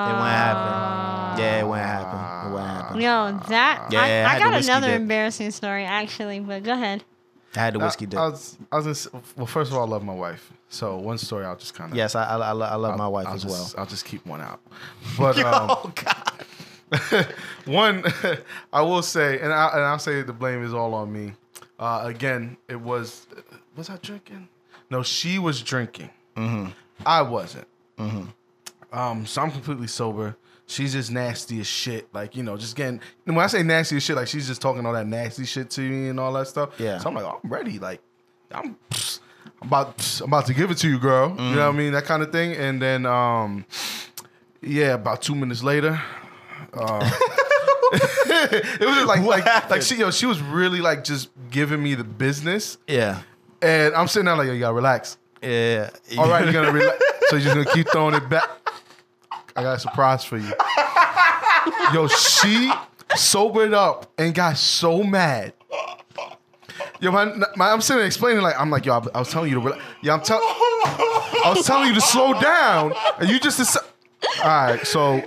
It wouldn't happen. Yeah, it wouldn't happen. It wouldn't happen. Yo, that yeah, I, I, I got another dip. embarrassing story actually, but go ahead. I had the whiskey dip. I was, I was gonna, well, first of all, I love my wife. So one story I'll just kind of yes, I I, I love I'll, my wife I'll as just, well. I'll just keep one out. But Yo, um, God, one I will say, and I and I'll say the blame is all on me. Uh, again, it was was I drinking? No, she was drinking. Mm-hmm. I wasn't. Mm-hmm. um, so I'm completely sober. She's just nasty as shit. Like, you know, just getting, when I say nasty as shit, like she's just talking all that nasty shit to me and all that stuff. Yeah. So I'm like, I'm ready. Like, I'm, I'm about, I'm about to give it to you, girl. Mm-hmm. You know what I mean? That kind of thing. And then, um, yeah, about two minutes later, uh, it was just like, what like, like she, yo, she was really like just giving me the business. Yeah. And I'm sitting there like, yo, you gotta relax. Yeah. All right, you're gonna relax. So you're just gonna keep throwing it back. I got a surprise for you. Yo, she sobered up and got so mad. Yo, my, my, I'm sitting there explaining like I'm like yo, I, I was telling you to relax. Yeah, I'm telling, I was telling you to slow down, and you just decide. All right, so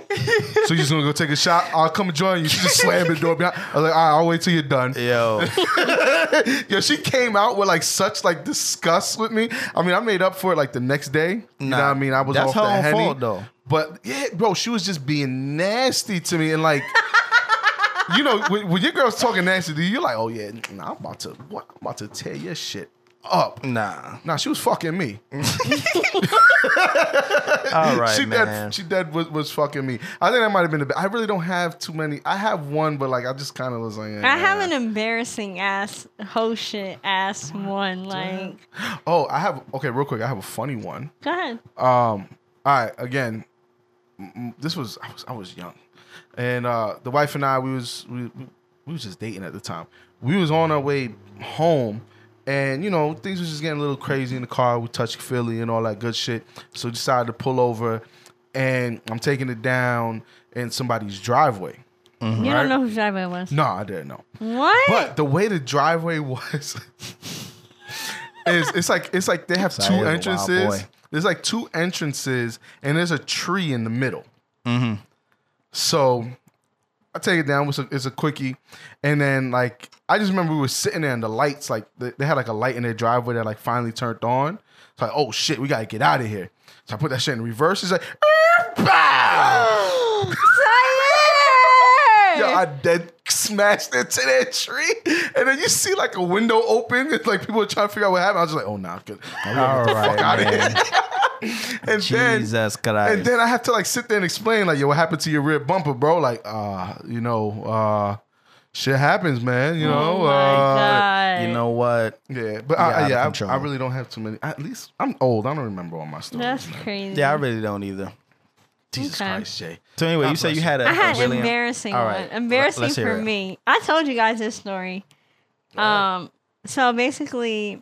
so you just gonna go take a shot? I'll come and join you. She just slammed the door behind. I was like, all right, I'll wait till you're done. Yo, yo, she came out with like such like disgust with me. I mean, I made up for it like the next day. You nah, know what I mean? I was that's off her the own Henny, fault though. But yeah, bro, she was just being nasty to me and like. You know, when, when your girl's talking nasty to you, you're like, oh yeah, nah, I'm about to, what, I'm about to tear your shit up. Nah. Nah, she was fucking me. All right, she man. Dead, she dead was, was fucking me. I think that might have been the best. I really don't have too many. I have one, but like I just kind of was like. Yeah, I have an embarrassing ass, whole shit ass one. Like. Oh, I have. Okay, real quick. I have a funny one. Go ahead. Um. All right. Again, this was I was I was young, and uh, the wife and I we was we we was just dating at the time. We was on our way home. And, you know, things was just getting a little crazy in the car. We touched Philly and all that good shit. So decided to pull over. And I'm taking it down in somebody's driveway. Mm-hmm. You don't right? know whose driveway it was? No, I didn't know. What? But the way the driveway was, is it's like it's like they have Sayer, two entrances. There's like two entrances, and there's a tree in the middle. Mm-hmm. So I take it down. It's a, it's a quickie. And then, like, I just remember we were sitting there and the lights, like, they had, like, a light in their driveway that, like, finally turned on. It's like, oh, shit, we got to get out of here. So I put that shit in reverse. It's like, bow! Yo, I dead smashed into that tree. And then you see, like, a window open. It's like people are trying to figure out what happened. I was just like, oh, nah, I'm good. All right, out of here. And Jesus then, Christ. And then I have to, like, sit there and explain, like, yo, what happened to your rear bumper, bro? Like, uh, you know, uh. Shit happens, man. You know. Oh my uh, God. You know what? Yeah, but I, yeah, I, I really don't have too many. At least I'm old. I don't remember all my stories. That's man. Crazy. Yeah, I really don't either. Jesus okay. Christ, Jay. So anyway, God you said you had a. I had an embarrassing one. Right. Embarrassing Let, for it. me. I told you guys this story. Right. Um. So basically,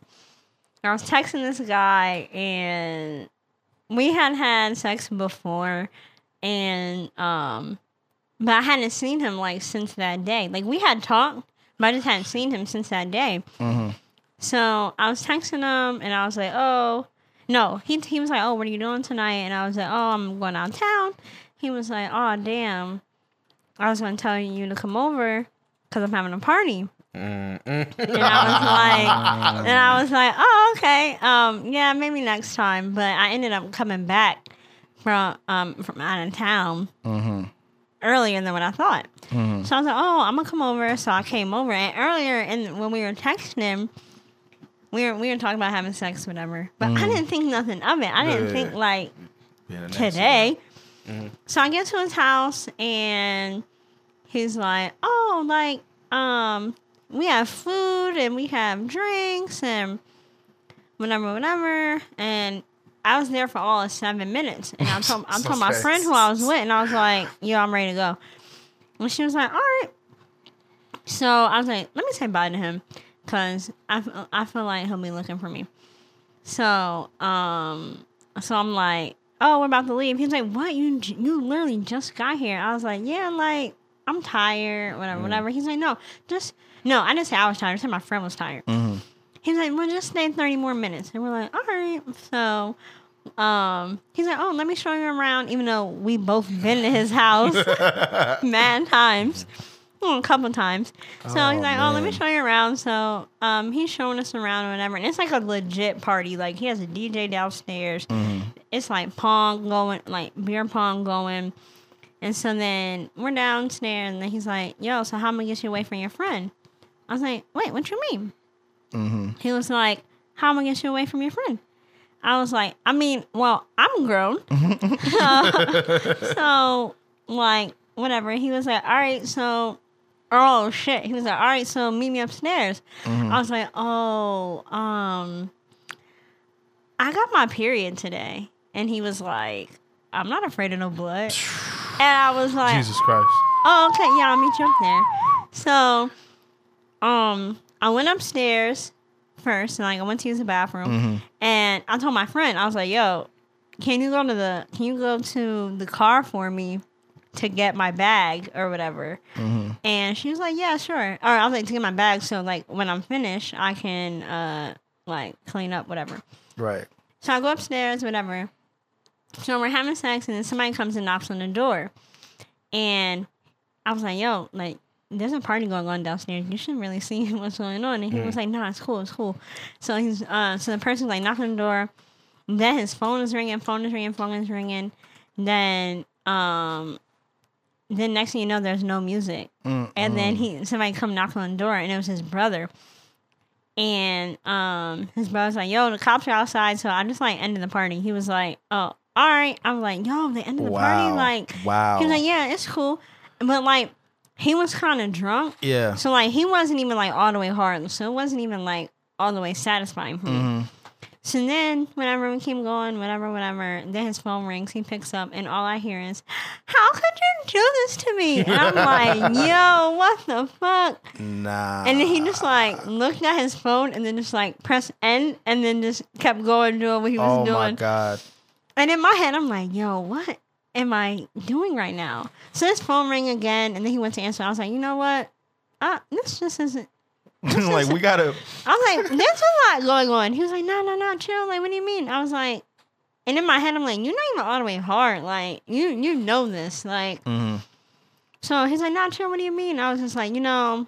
I was texting this guy, and we had had sex before, and um. But I hadn't seen him, like, since that day. Like, we had talked, but I just hadn't seen him since that day. Mm-hmm. So I was texting him, and I was like, oh. No, he he was like, oh, what are you doing tonight? And I was like, oh, I'm going out of town. He was like, oh, damn. I was going to tell you to come over because I'm having a party. Mm-mm. And I was like, and I was like, oh, okay. Um, yeah, maybe next time. But I ended up coming back from, um, from out of town. Mm-hmm. Earlier than what I thought. Mm-hmm. So I was like, oh, I'm going to come over. So I came over. And earlier, and when we were texting him, we were we were talking about having sex, whatever. But mm. I didn't think nothing of it. I yeah, didn't yeah, think, yeah. like, yeah, today. Mm-hmm. So I get to his house, and he's like, oh, like, um, we have food, and we have drinks, and whatever, whatever. And I was there for all of seven minutes. And I told, I told my friend who I was with, and I was like, yo, I'm ready to go. And she was like, all right. So I was like, let me say bye to him because I, I feel like he'll be looking for me. So um, so I'm like, oh, we're about to leave. He's like, what? You you literally just got here. I was like, yeah, like, I'm tired, whatever, mm. whatever. He's like, no, just, no, I didn't say I was tired. I said my friend was tired. Mm-hmm. He's like, well, just stay thirty more minutes. And we're like, all right. So um, he's like, oh, let me show you around, even though we both been to his house mad times, well, a couple times. So oh, he's like, man. oh, let me show you around. So um, he's showing us around or whatever. And it's like a legit party. Like, he has a D J downstairs. Mm-hmm. It's like pong going, like beer pong going. And so then we're downstairs. And then he's like, yo, so how am I going to get you away from your friend? I was like, wait, what you mean? Mm-hmm. He was like, how am I going to get you away from your friend? I was like, I mean, well, I'm grown. uh, so, like, whatever. He was like, all right, so, oh, shit. He was like, all right, so meet me upstairs. Mm-hmm. I was like, oh, um, I got my period today. And he was like, I'm not afraid of no blood. And I was like, Jesus Christ. Oh, okay, yeah, I'll meet you up there. So, um... I went upstairs first, and like I went to use the bathroom, mm-hmm. and I told my friend, I was like, "Yo, can you go to the can you go to the car for me to get my bag or whatever?" Mm-hmm. And she was like, "Yeah, sure." Or I was like, "To get my bag, so like when I'm finished, I can uh like clean up whatever." Right. So I go upstairs, whatever. So we're having sex, and then somebody comes and knocks on the door, and I was like, "Yo, like." There's a party going on downstairs. You should really see what's going on. And he mm. was like, "Nah, it's cool, it's cool." So he's, uh, so the person's like knocking on the door. Then his phone is ringing, phone is ringing, phone is ringing. Then, um, then next thing you know, there's no music. Mm-mm. And then he, somebody come knocking on the door, and it was his brother. And um, his brother was like, yo, the cops are outside. So I just like ended the party. He was like, oh, all right. I was like, yo, they ended the wow. party. Like, wow. He was like, yeah, it's cool. But like, he was kind of drunk. Yeah. So like, he wasn't even like all the way hard. So it wasn't even like all the way satisfying for me. Mm-hmm. So then, whenever we keep going, whatever, whatever, then his phone rings, he picks up, and all I hear is, how could you do this to me? And I'm like, yo, what the fuck? Nah. And then he just, like, looked at his phone, and then just, like, pressed end, and then just kept going, doing what he was oh doing. Oh, my God. And in my head, I'm like, yo, what am I doing right now? So his phone rang again, and then he went to answer. I was like, you know what? Uh, this just isn't. Like, we gotta. I was like, there's a lot going on. He was like, no, no, no, chill. Like, what do you mean? I was like, and in my head, I'm like, you're not even all the way hard. Like, you you know this. Like, mm-hmm. So he's like, no, chill. What do you mean? I was just like, you know,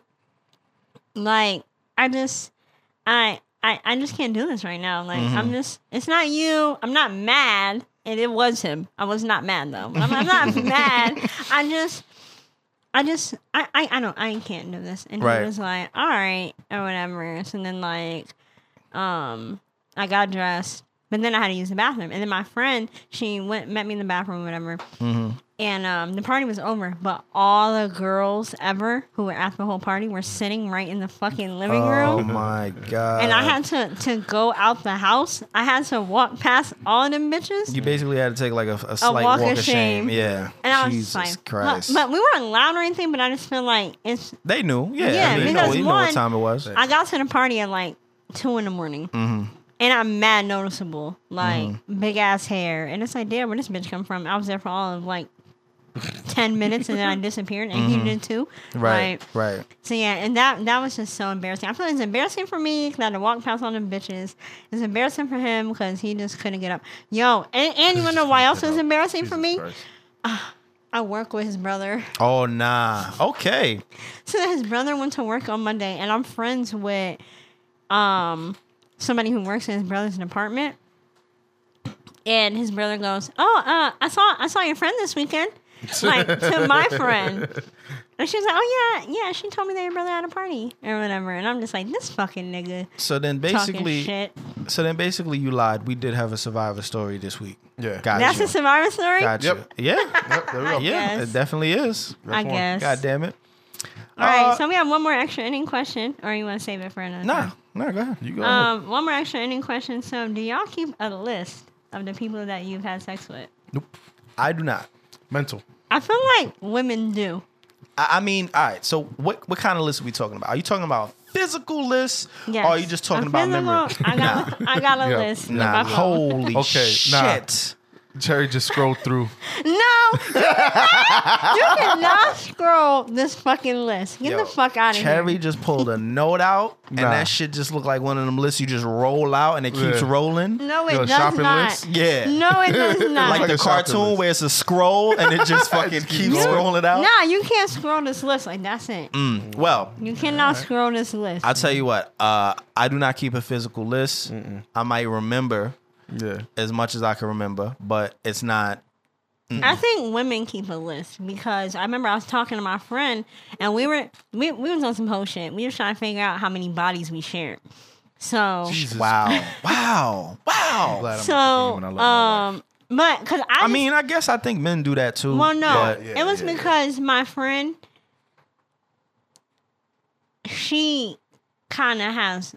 like, I just, I, I, I just can't do this right now. Like, mm-hmm. I'm just, it's not you. I'm not mad. And it was him. I was not mad though. I'm, I'm not mad. I just. I just, I, I, I don't, I can't do this. And right. he was like, all right, or whatever. So then, like, um, I got dressed, but then I had to use the bathroom. And then my friend, she went, met me in the bathroom, whatever. Mm-hmm. And um, the party was over, but all the girls ever who were at the whole party were sitting right in the fucking living oh room. Oh, my God. And I had to, to go out the house. I had to walk past all of them bitches. You basically had to take, like, a, a slight a walk, walk of, of shame. shame. Yeah. And I was Jesus like, Christ. But, but we weren't loud or anything, but I just feel like it's... They knew. Yeah. Yeah, I mean, because you know, you one, know what time it was. I got to the party at, like, two in the morning. Mm-hmm. And I'm mad noticeable. Like, mm-hmm. big-ass hair. And it's like, damn, where this bitch come from? I was there for all of, like... ten minutes, and then I disappeared, and mm-hmm. he did too. Right, right, right. So yeah, and that that was just so embarrassing. I feel like it's embarrassing for me because I had to walk past all them bitches. It's embarrassing for him because he just couldn't get up. Yo, and, and you want to know why else it was embarrassing Jesus for me? Uh, I work with his brother. Oh nah, okay. So his brother went to work on Monday, and I'm friends with um somebody who works in his brother's department. And his brother goes, oh, uh, I saw I saw your friend this weekend. Like, to my friend. And she was like, oh, yeah, yeah, she told me that your brother had a party or whatever. And I'm just like, this fucking nigga. So then basically, shit. So then basically you lied. We did have a survivor story this week. Yeah. Got That's you. a survivor story? Got yep. you. Yeah. Yep, there we go. Yeah, guess. It definitely is. That's I one. guess. God damn it. All uh, right, so we have one more extra ending question, or you want to save it for another nah, time? No, nah, go ahead. You go um, ahead. One more extra ending question. So do y'all keep a list of the people that you've had sex with? Nope. I do not. Mental. I feel like women do. I, I mean, all right. So, what what kind of list are we talking about? Are you talking about physical lists? Yes. Or are you just talking a about memory? I got, nah. I got a yeah. list. Nah. Holy okay, shit. Nah. Cherry just scrolled through. No. You cannot, you cannot scroll this fucking list. Get Yo, the fuck out of Cherry here. Cherry just pulled a note out, nah. and that shit just looked like one of them lists you just roll out, and it keeps yeah. rolling. No, it Yo, does not. List? Yeah. No, it does not. Like, like the cartoon where it's a scroll, and it just fucking keeps you, scrolling out. Nah, you can't scroll this list. Like, that's it. Mm, well. You cannot right. scroll this list. I'll tell you what. Uh, I do not keep a physical list. Mm-mm. I might remember. Yeah. As much as I can remember, but it's not. Mm-mm. I think women keep a list because I remember I was talking to my friend and we were we we was on some whole shit. We were trying to figure out how many bodies we shared. So Jesus. wow, wow, wow. I'm glad I'm so not the game when I um, but because I, I just, mean, I guess I think men do that too. Well, no, yeah, yeah, it was yeah, because yeah. my friend, she kind of has,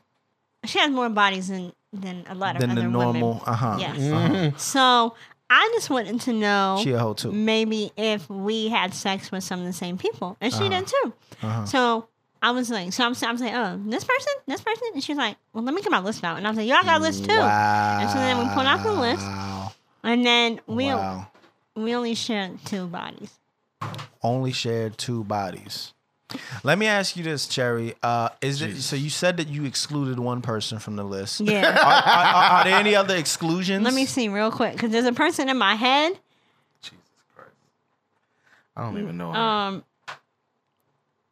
she has more bodies than. Than a lot of than other women. Than the normal, uh-huh. Yes. Mm-hmm. So, I just wanted to know she a hoe too. Maybe if we had sex with some of the same people. And she uh-huh. did too. Uh-huh. So, I was like, so I was, I was like, oh, this person, this person? And she was like, well, let me get my list out. And I was like, y'all got a list too. Wow. And so then we pulled out the list. And then we, wow. we only shared two bodies. Only shared two bodies. Let me ask you this, Cherry. Uh, is it, so you said that you excluded one person from the list. Yeah. Are, are, are there any other exclusions? Let me see real quick, because there's a person in my head. Jesus Christ. I don't even know. Um,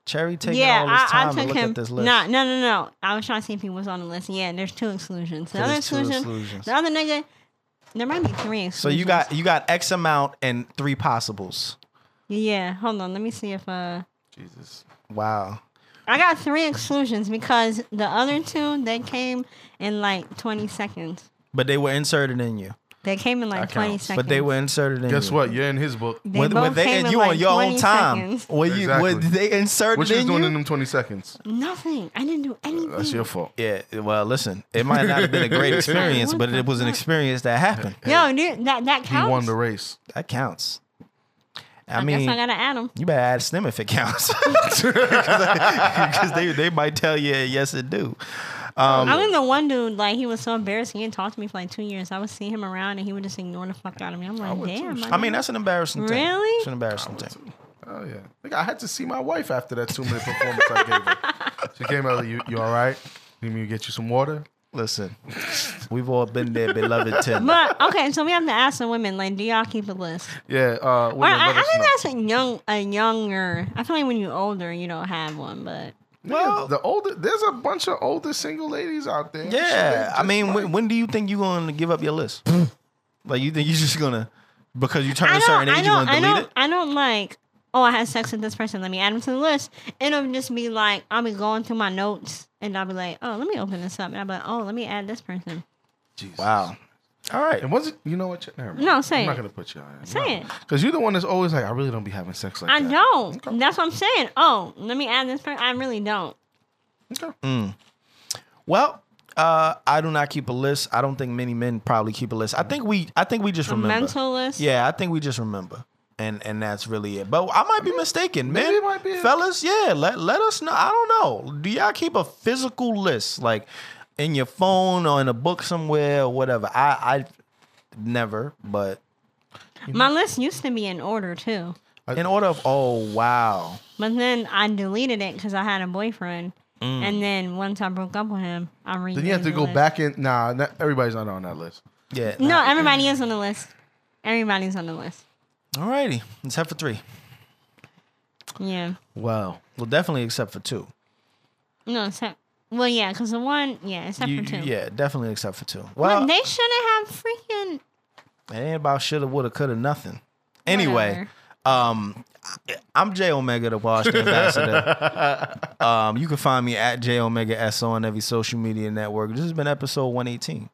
Cherry taking yeah, all this time I, I took to look him, at this list. No, no, no, no. I was trying to see if he was on the list. Yeah, and there's two exclusions. The there's other exclusion, exclusions. The other nigga, there might be three exclusions. So you got, you got X amount and three possibles. Yeah, hold on. Let me see if... uh. Jesus. Wow. I got three exclusions because the other two, they came in like twenty seconds. But they were inserted in you. They came in like that twenty counts. Seconds. But they were inserted in Guess you. what? You're in his book. They when, both when they, came in you like on your own time. When you, exactly. when they inserted what in you. What you doing in them twenty seconds? Nothing. I didn't do anything. Uh, that's your fault. Yeah. Well, listen. It might not have been a great experience, but it was an experience that happened. Yo, dude, that, that counts. You won the race. That counts. I, I mean, guess I gotta add them. You better ask them if it counts, because they they might tell you yes it do. Um, I was the one dude like he was so embarrassed he didn't talk to me for like two years. I would see him around and he would just ignore the fuck out of me. I'm like, I damn. I, I mean, that's an embarrassing really? thing. Really? It's an embarrassing thing. Too. Oh yeah. Like, I had to see my wife after that two minute performance I gave her. She came out like, you, you all right? Need me to get you some water? Listen, we've all been there, beloved Tim. But okay, so we have to ask the women. Like, do y'all keep a list? Yeah, uh, women, right, I, I think know. that's a young, a younger. I feel like when you're older, you don't have one. But well, yeah, the older, there's a bunch of older single ladies out there. Yeah, I mean, like, when, when do you think you're gonna give up your list? Like, you think you're just gonna because you turn a certain age, you gonna delete I it? I don't like. Oh, I had sex with this person. Let me add them to the list. And it'll just be like, I'll be going through my notes and I'll be like, oh, let me open this up. And I'll be like, oh, let me add this person. Jesus. Wow. All right. And was it, you know what? Never mind. No, say I'm it. I'm not going to put you on. Say no. it. Because you're the one that's always like, I really don't be having sex like I that. I don't. Okay. That's what I'm saying. Oh, let me add this person. I really don't. Okay. Mm. Well, Uh, I do not keep a list. I don't think many men probably keep a list. I think we, I think we just a remember. A mental list? Yeah, I think we just remember. And and that's really it. But I might be mistaken, man. Maybe might be fellas, it. yeah. Let let us know. I don't know. Do y'all keep a physical list, like in your phone or in a book somewhere or whatever? I I never. But you know. My list used to be in order too. In order of oh wow. But then I deleted it because I had a boyfriend. Mm. And then once I broke up with him, I redid. Then you have to go list. back in. Nah, not, everybody's not on that list. Yeah. No, nah. everybody is on the list. Everybody's on the list. Alrighty, except for three. Yeah. Wow. Well, definitely except for two. No, except. Well, yeah, because the one. Yeah, except you, for two. Yeah, definitely except for two. Well, look, they shouldn't have freaking. It ain't about shoulda, woulda, coulda, nothing. Anyway, um, I'm J Omega, the Washington ambassador. Um, you can find me at J Omega S on every social media network. This has been episode one eighteen.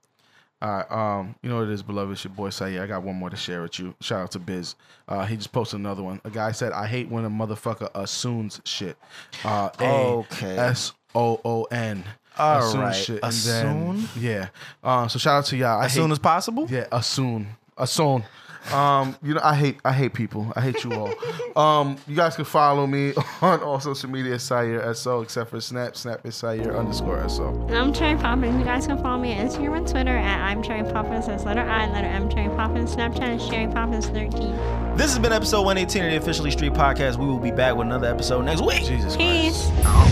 All right, um, you know what it is, beloved. It's your boy Sayer. I got one more to share with you. Shout out to Biz. Uh, he just posted another one. A guy said, "I hate when a motherfucker assumes shit." Uh, okay. S O O N. All assume right. Shit. And assume. Then, yeah. Uh, so shout out to y'all. I as hate, soon as possible. Yeah. Assume. Assume. Um, you know, I hate I hate people. I hate you all. Um, you guys can follow me on all social media, Sayer S O, except for Snap. Snap is Sayer underscore S O. I'm Cherry Poppins. You guys can follow me on Instagram and Twitter at I'm Cherry Poppins. That's letter I, letter M, Cherry Poppins. Snapchat is Cherry Poppins thirteen. This has been episode one eighteen of the Officially Street Podcast. We will be back with another episode next week. Jesus Peace. Christ. Oh.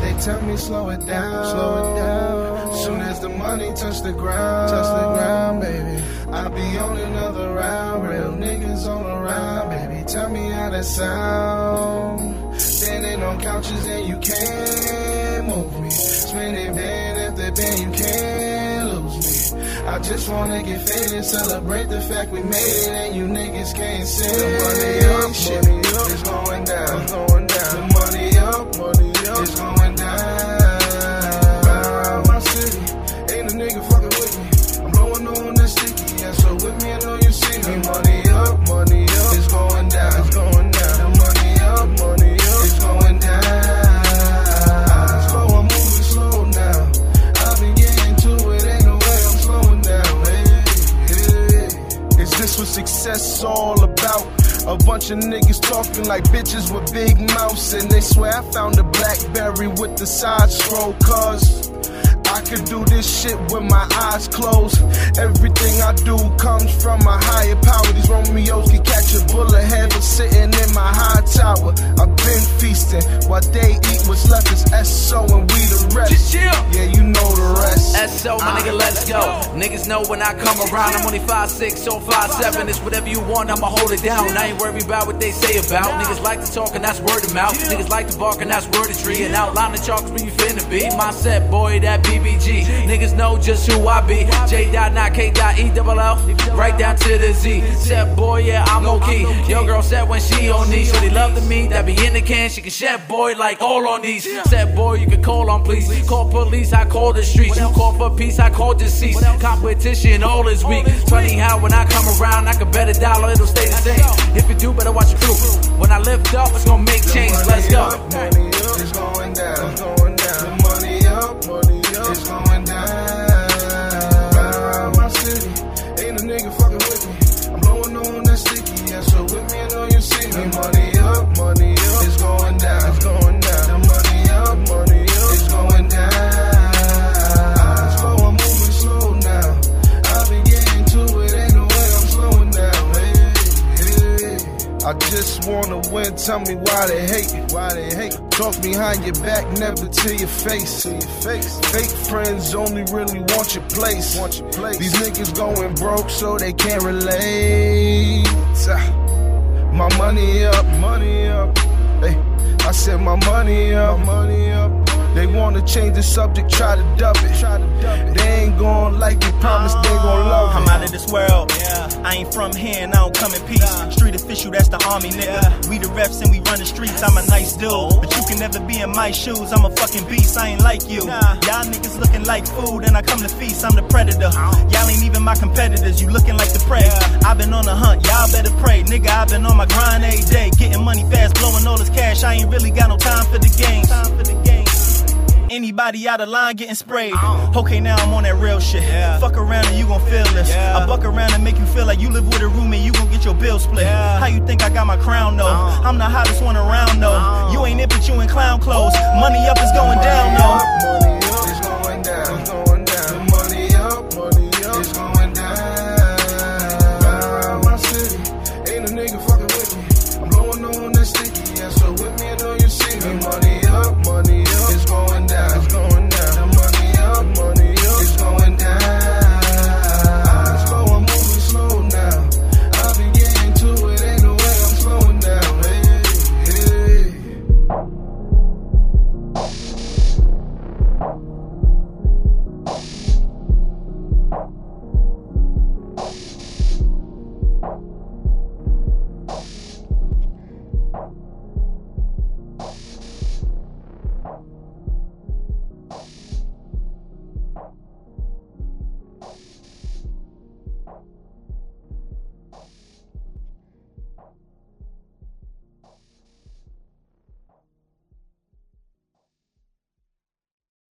They tell me slow it down, slow it down. Soon as the money touch the ground, touch the ground, baby. I'll be on another round, real niggas on the round, baby, tell me how that sound. Standing on couches and you can't move me, spinning band after band, you can't lose me. I just wanna get faded, celebrate the fact we made it, and you niggas can't say the money up, shit, money up, it's going down, it's going down, the money up, money up, it's going down, round my city, ain't a nigga fucking with me. So with me, I know you see me. Money up, money up, it's going down, it's going down. The money up, money up, it's going down. Slow, I'm moving slow now. I've been getting to it, ain't no way I'm slowing down. Hey, hey. Is this what success all about? A bunch of niggas talking like bitches with big mouths, and they swear I found a Blackberry with the side scroll, cause I could do this shit with my eyes closed. Everything I do comes from my higher power. These Romeos can catch a bullet, heaven sitting in my high tower. I've been feasting while they eat what's left is S O and we the rest. Yeah, you know the rest. less so, my nigga, let's go. Niggas know when I come around, I'm only five six or five seven. It's whatever you want, I'ma hold it down. I ain't worried about what they say about. Niggas like to talk and that's word of mouth. Niggas like to bark and that's word of tree. And outline the chalk is where you finna be. My set, boy, that B B G. Niggas know just who I be. J dot nine K dot E double L, right down to the Z. Set, boy, yeah, I'm okay. Yo, girl, set when she on these. Shorty love to me, that be in the can. She can shed, boy, like all on these. Set, boy, you can call on police. Call police, I call the streets. You call for peace, I call deceased. Competition all is weak. Funny how when I come around, I can bet a dollar it'll stay the same. If you do, better watch your crew. When I lift up, it's gonna make change. Let's go. Money up, it's going down. It's going down. Money up, money up, it's going down. Ride around my city, ain't a nigga fucking with me. I'm blowing on that sticky, yeah, so with me, I know you see me. Money up, money up, it's going down. It's going down. The money up, money up, it's going down. I just wanna win, tell me why they hate it, why they hate it. Talk behind your back, never to your face, to your face. Fake friends only really want your place, want your place. These niggas going broke so they can't relate. My money up, money up, hey, I said my money up, my money up. They wanna change the subject, try to dub it. They ain't gon' like it, promise they gon' love it. I'm out of this world, yeah. I ain't from here and I don't come in peace. Yeah. Street official, that's the army, nigga. Yeah. We the reps and we run the streets, I'm a nice dude. Oh. But you can never be in my shoes, I'm a fucking beast, I ain't like you. Nah. Y'all niggas looking like food and I come to feast, I'm the predator. Oh. Y'all ain't even my competitors, you looking like the prey. Yeah. I've been on the hunt, y'all better pray. Nigga, I've been on my grind every day. Getting money fast, blowing all this cash, I ain't really got no time for the games. Time for the games. Anybody out of line getting sprayed. Okay, now I'm on that real shit. Yeah. Fuck around and you gon' feel this. Yeah. I buck around and make you feel like you live with a room and you gon' get your bill split. Yeah. How you think I got my crown, though? Uh. I'm the hottest one around, though. Uh. You ain't it, but you in clown clothes. Money up is going down, though.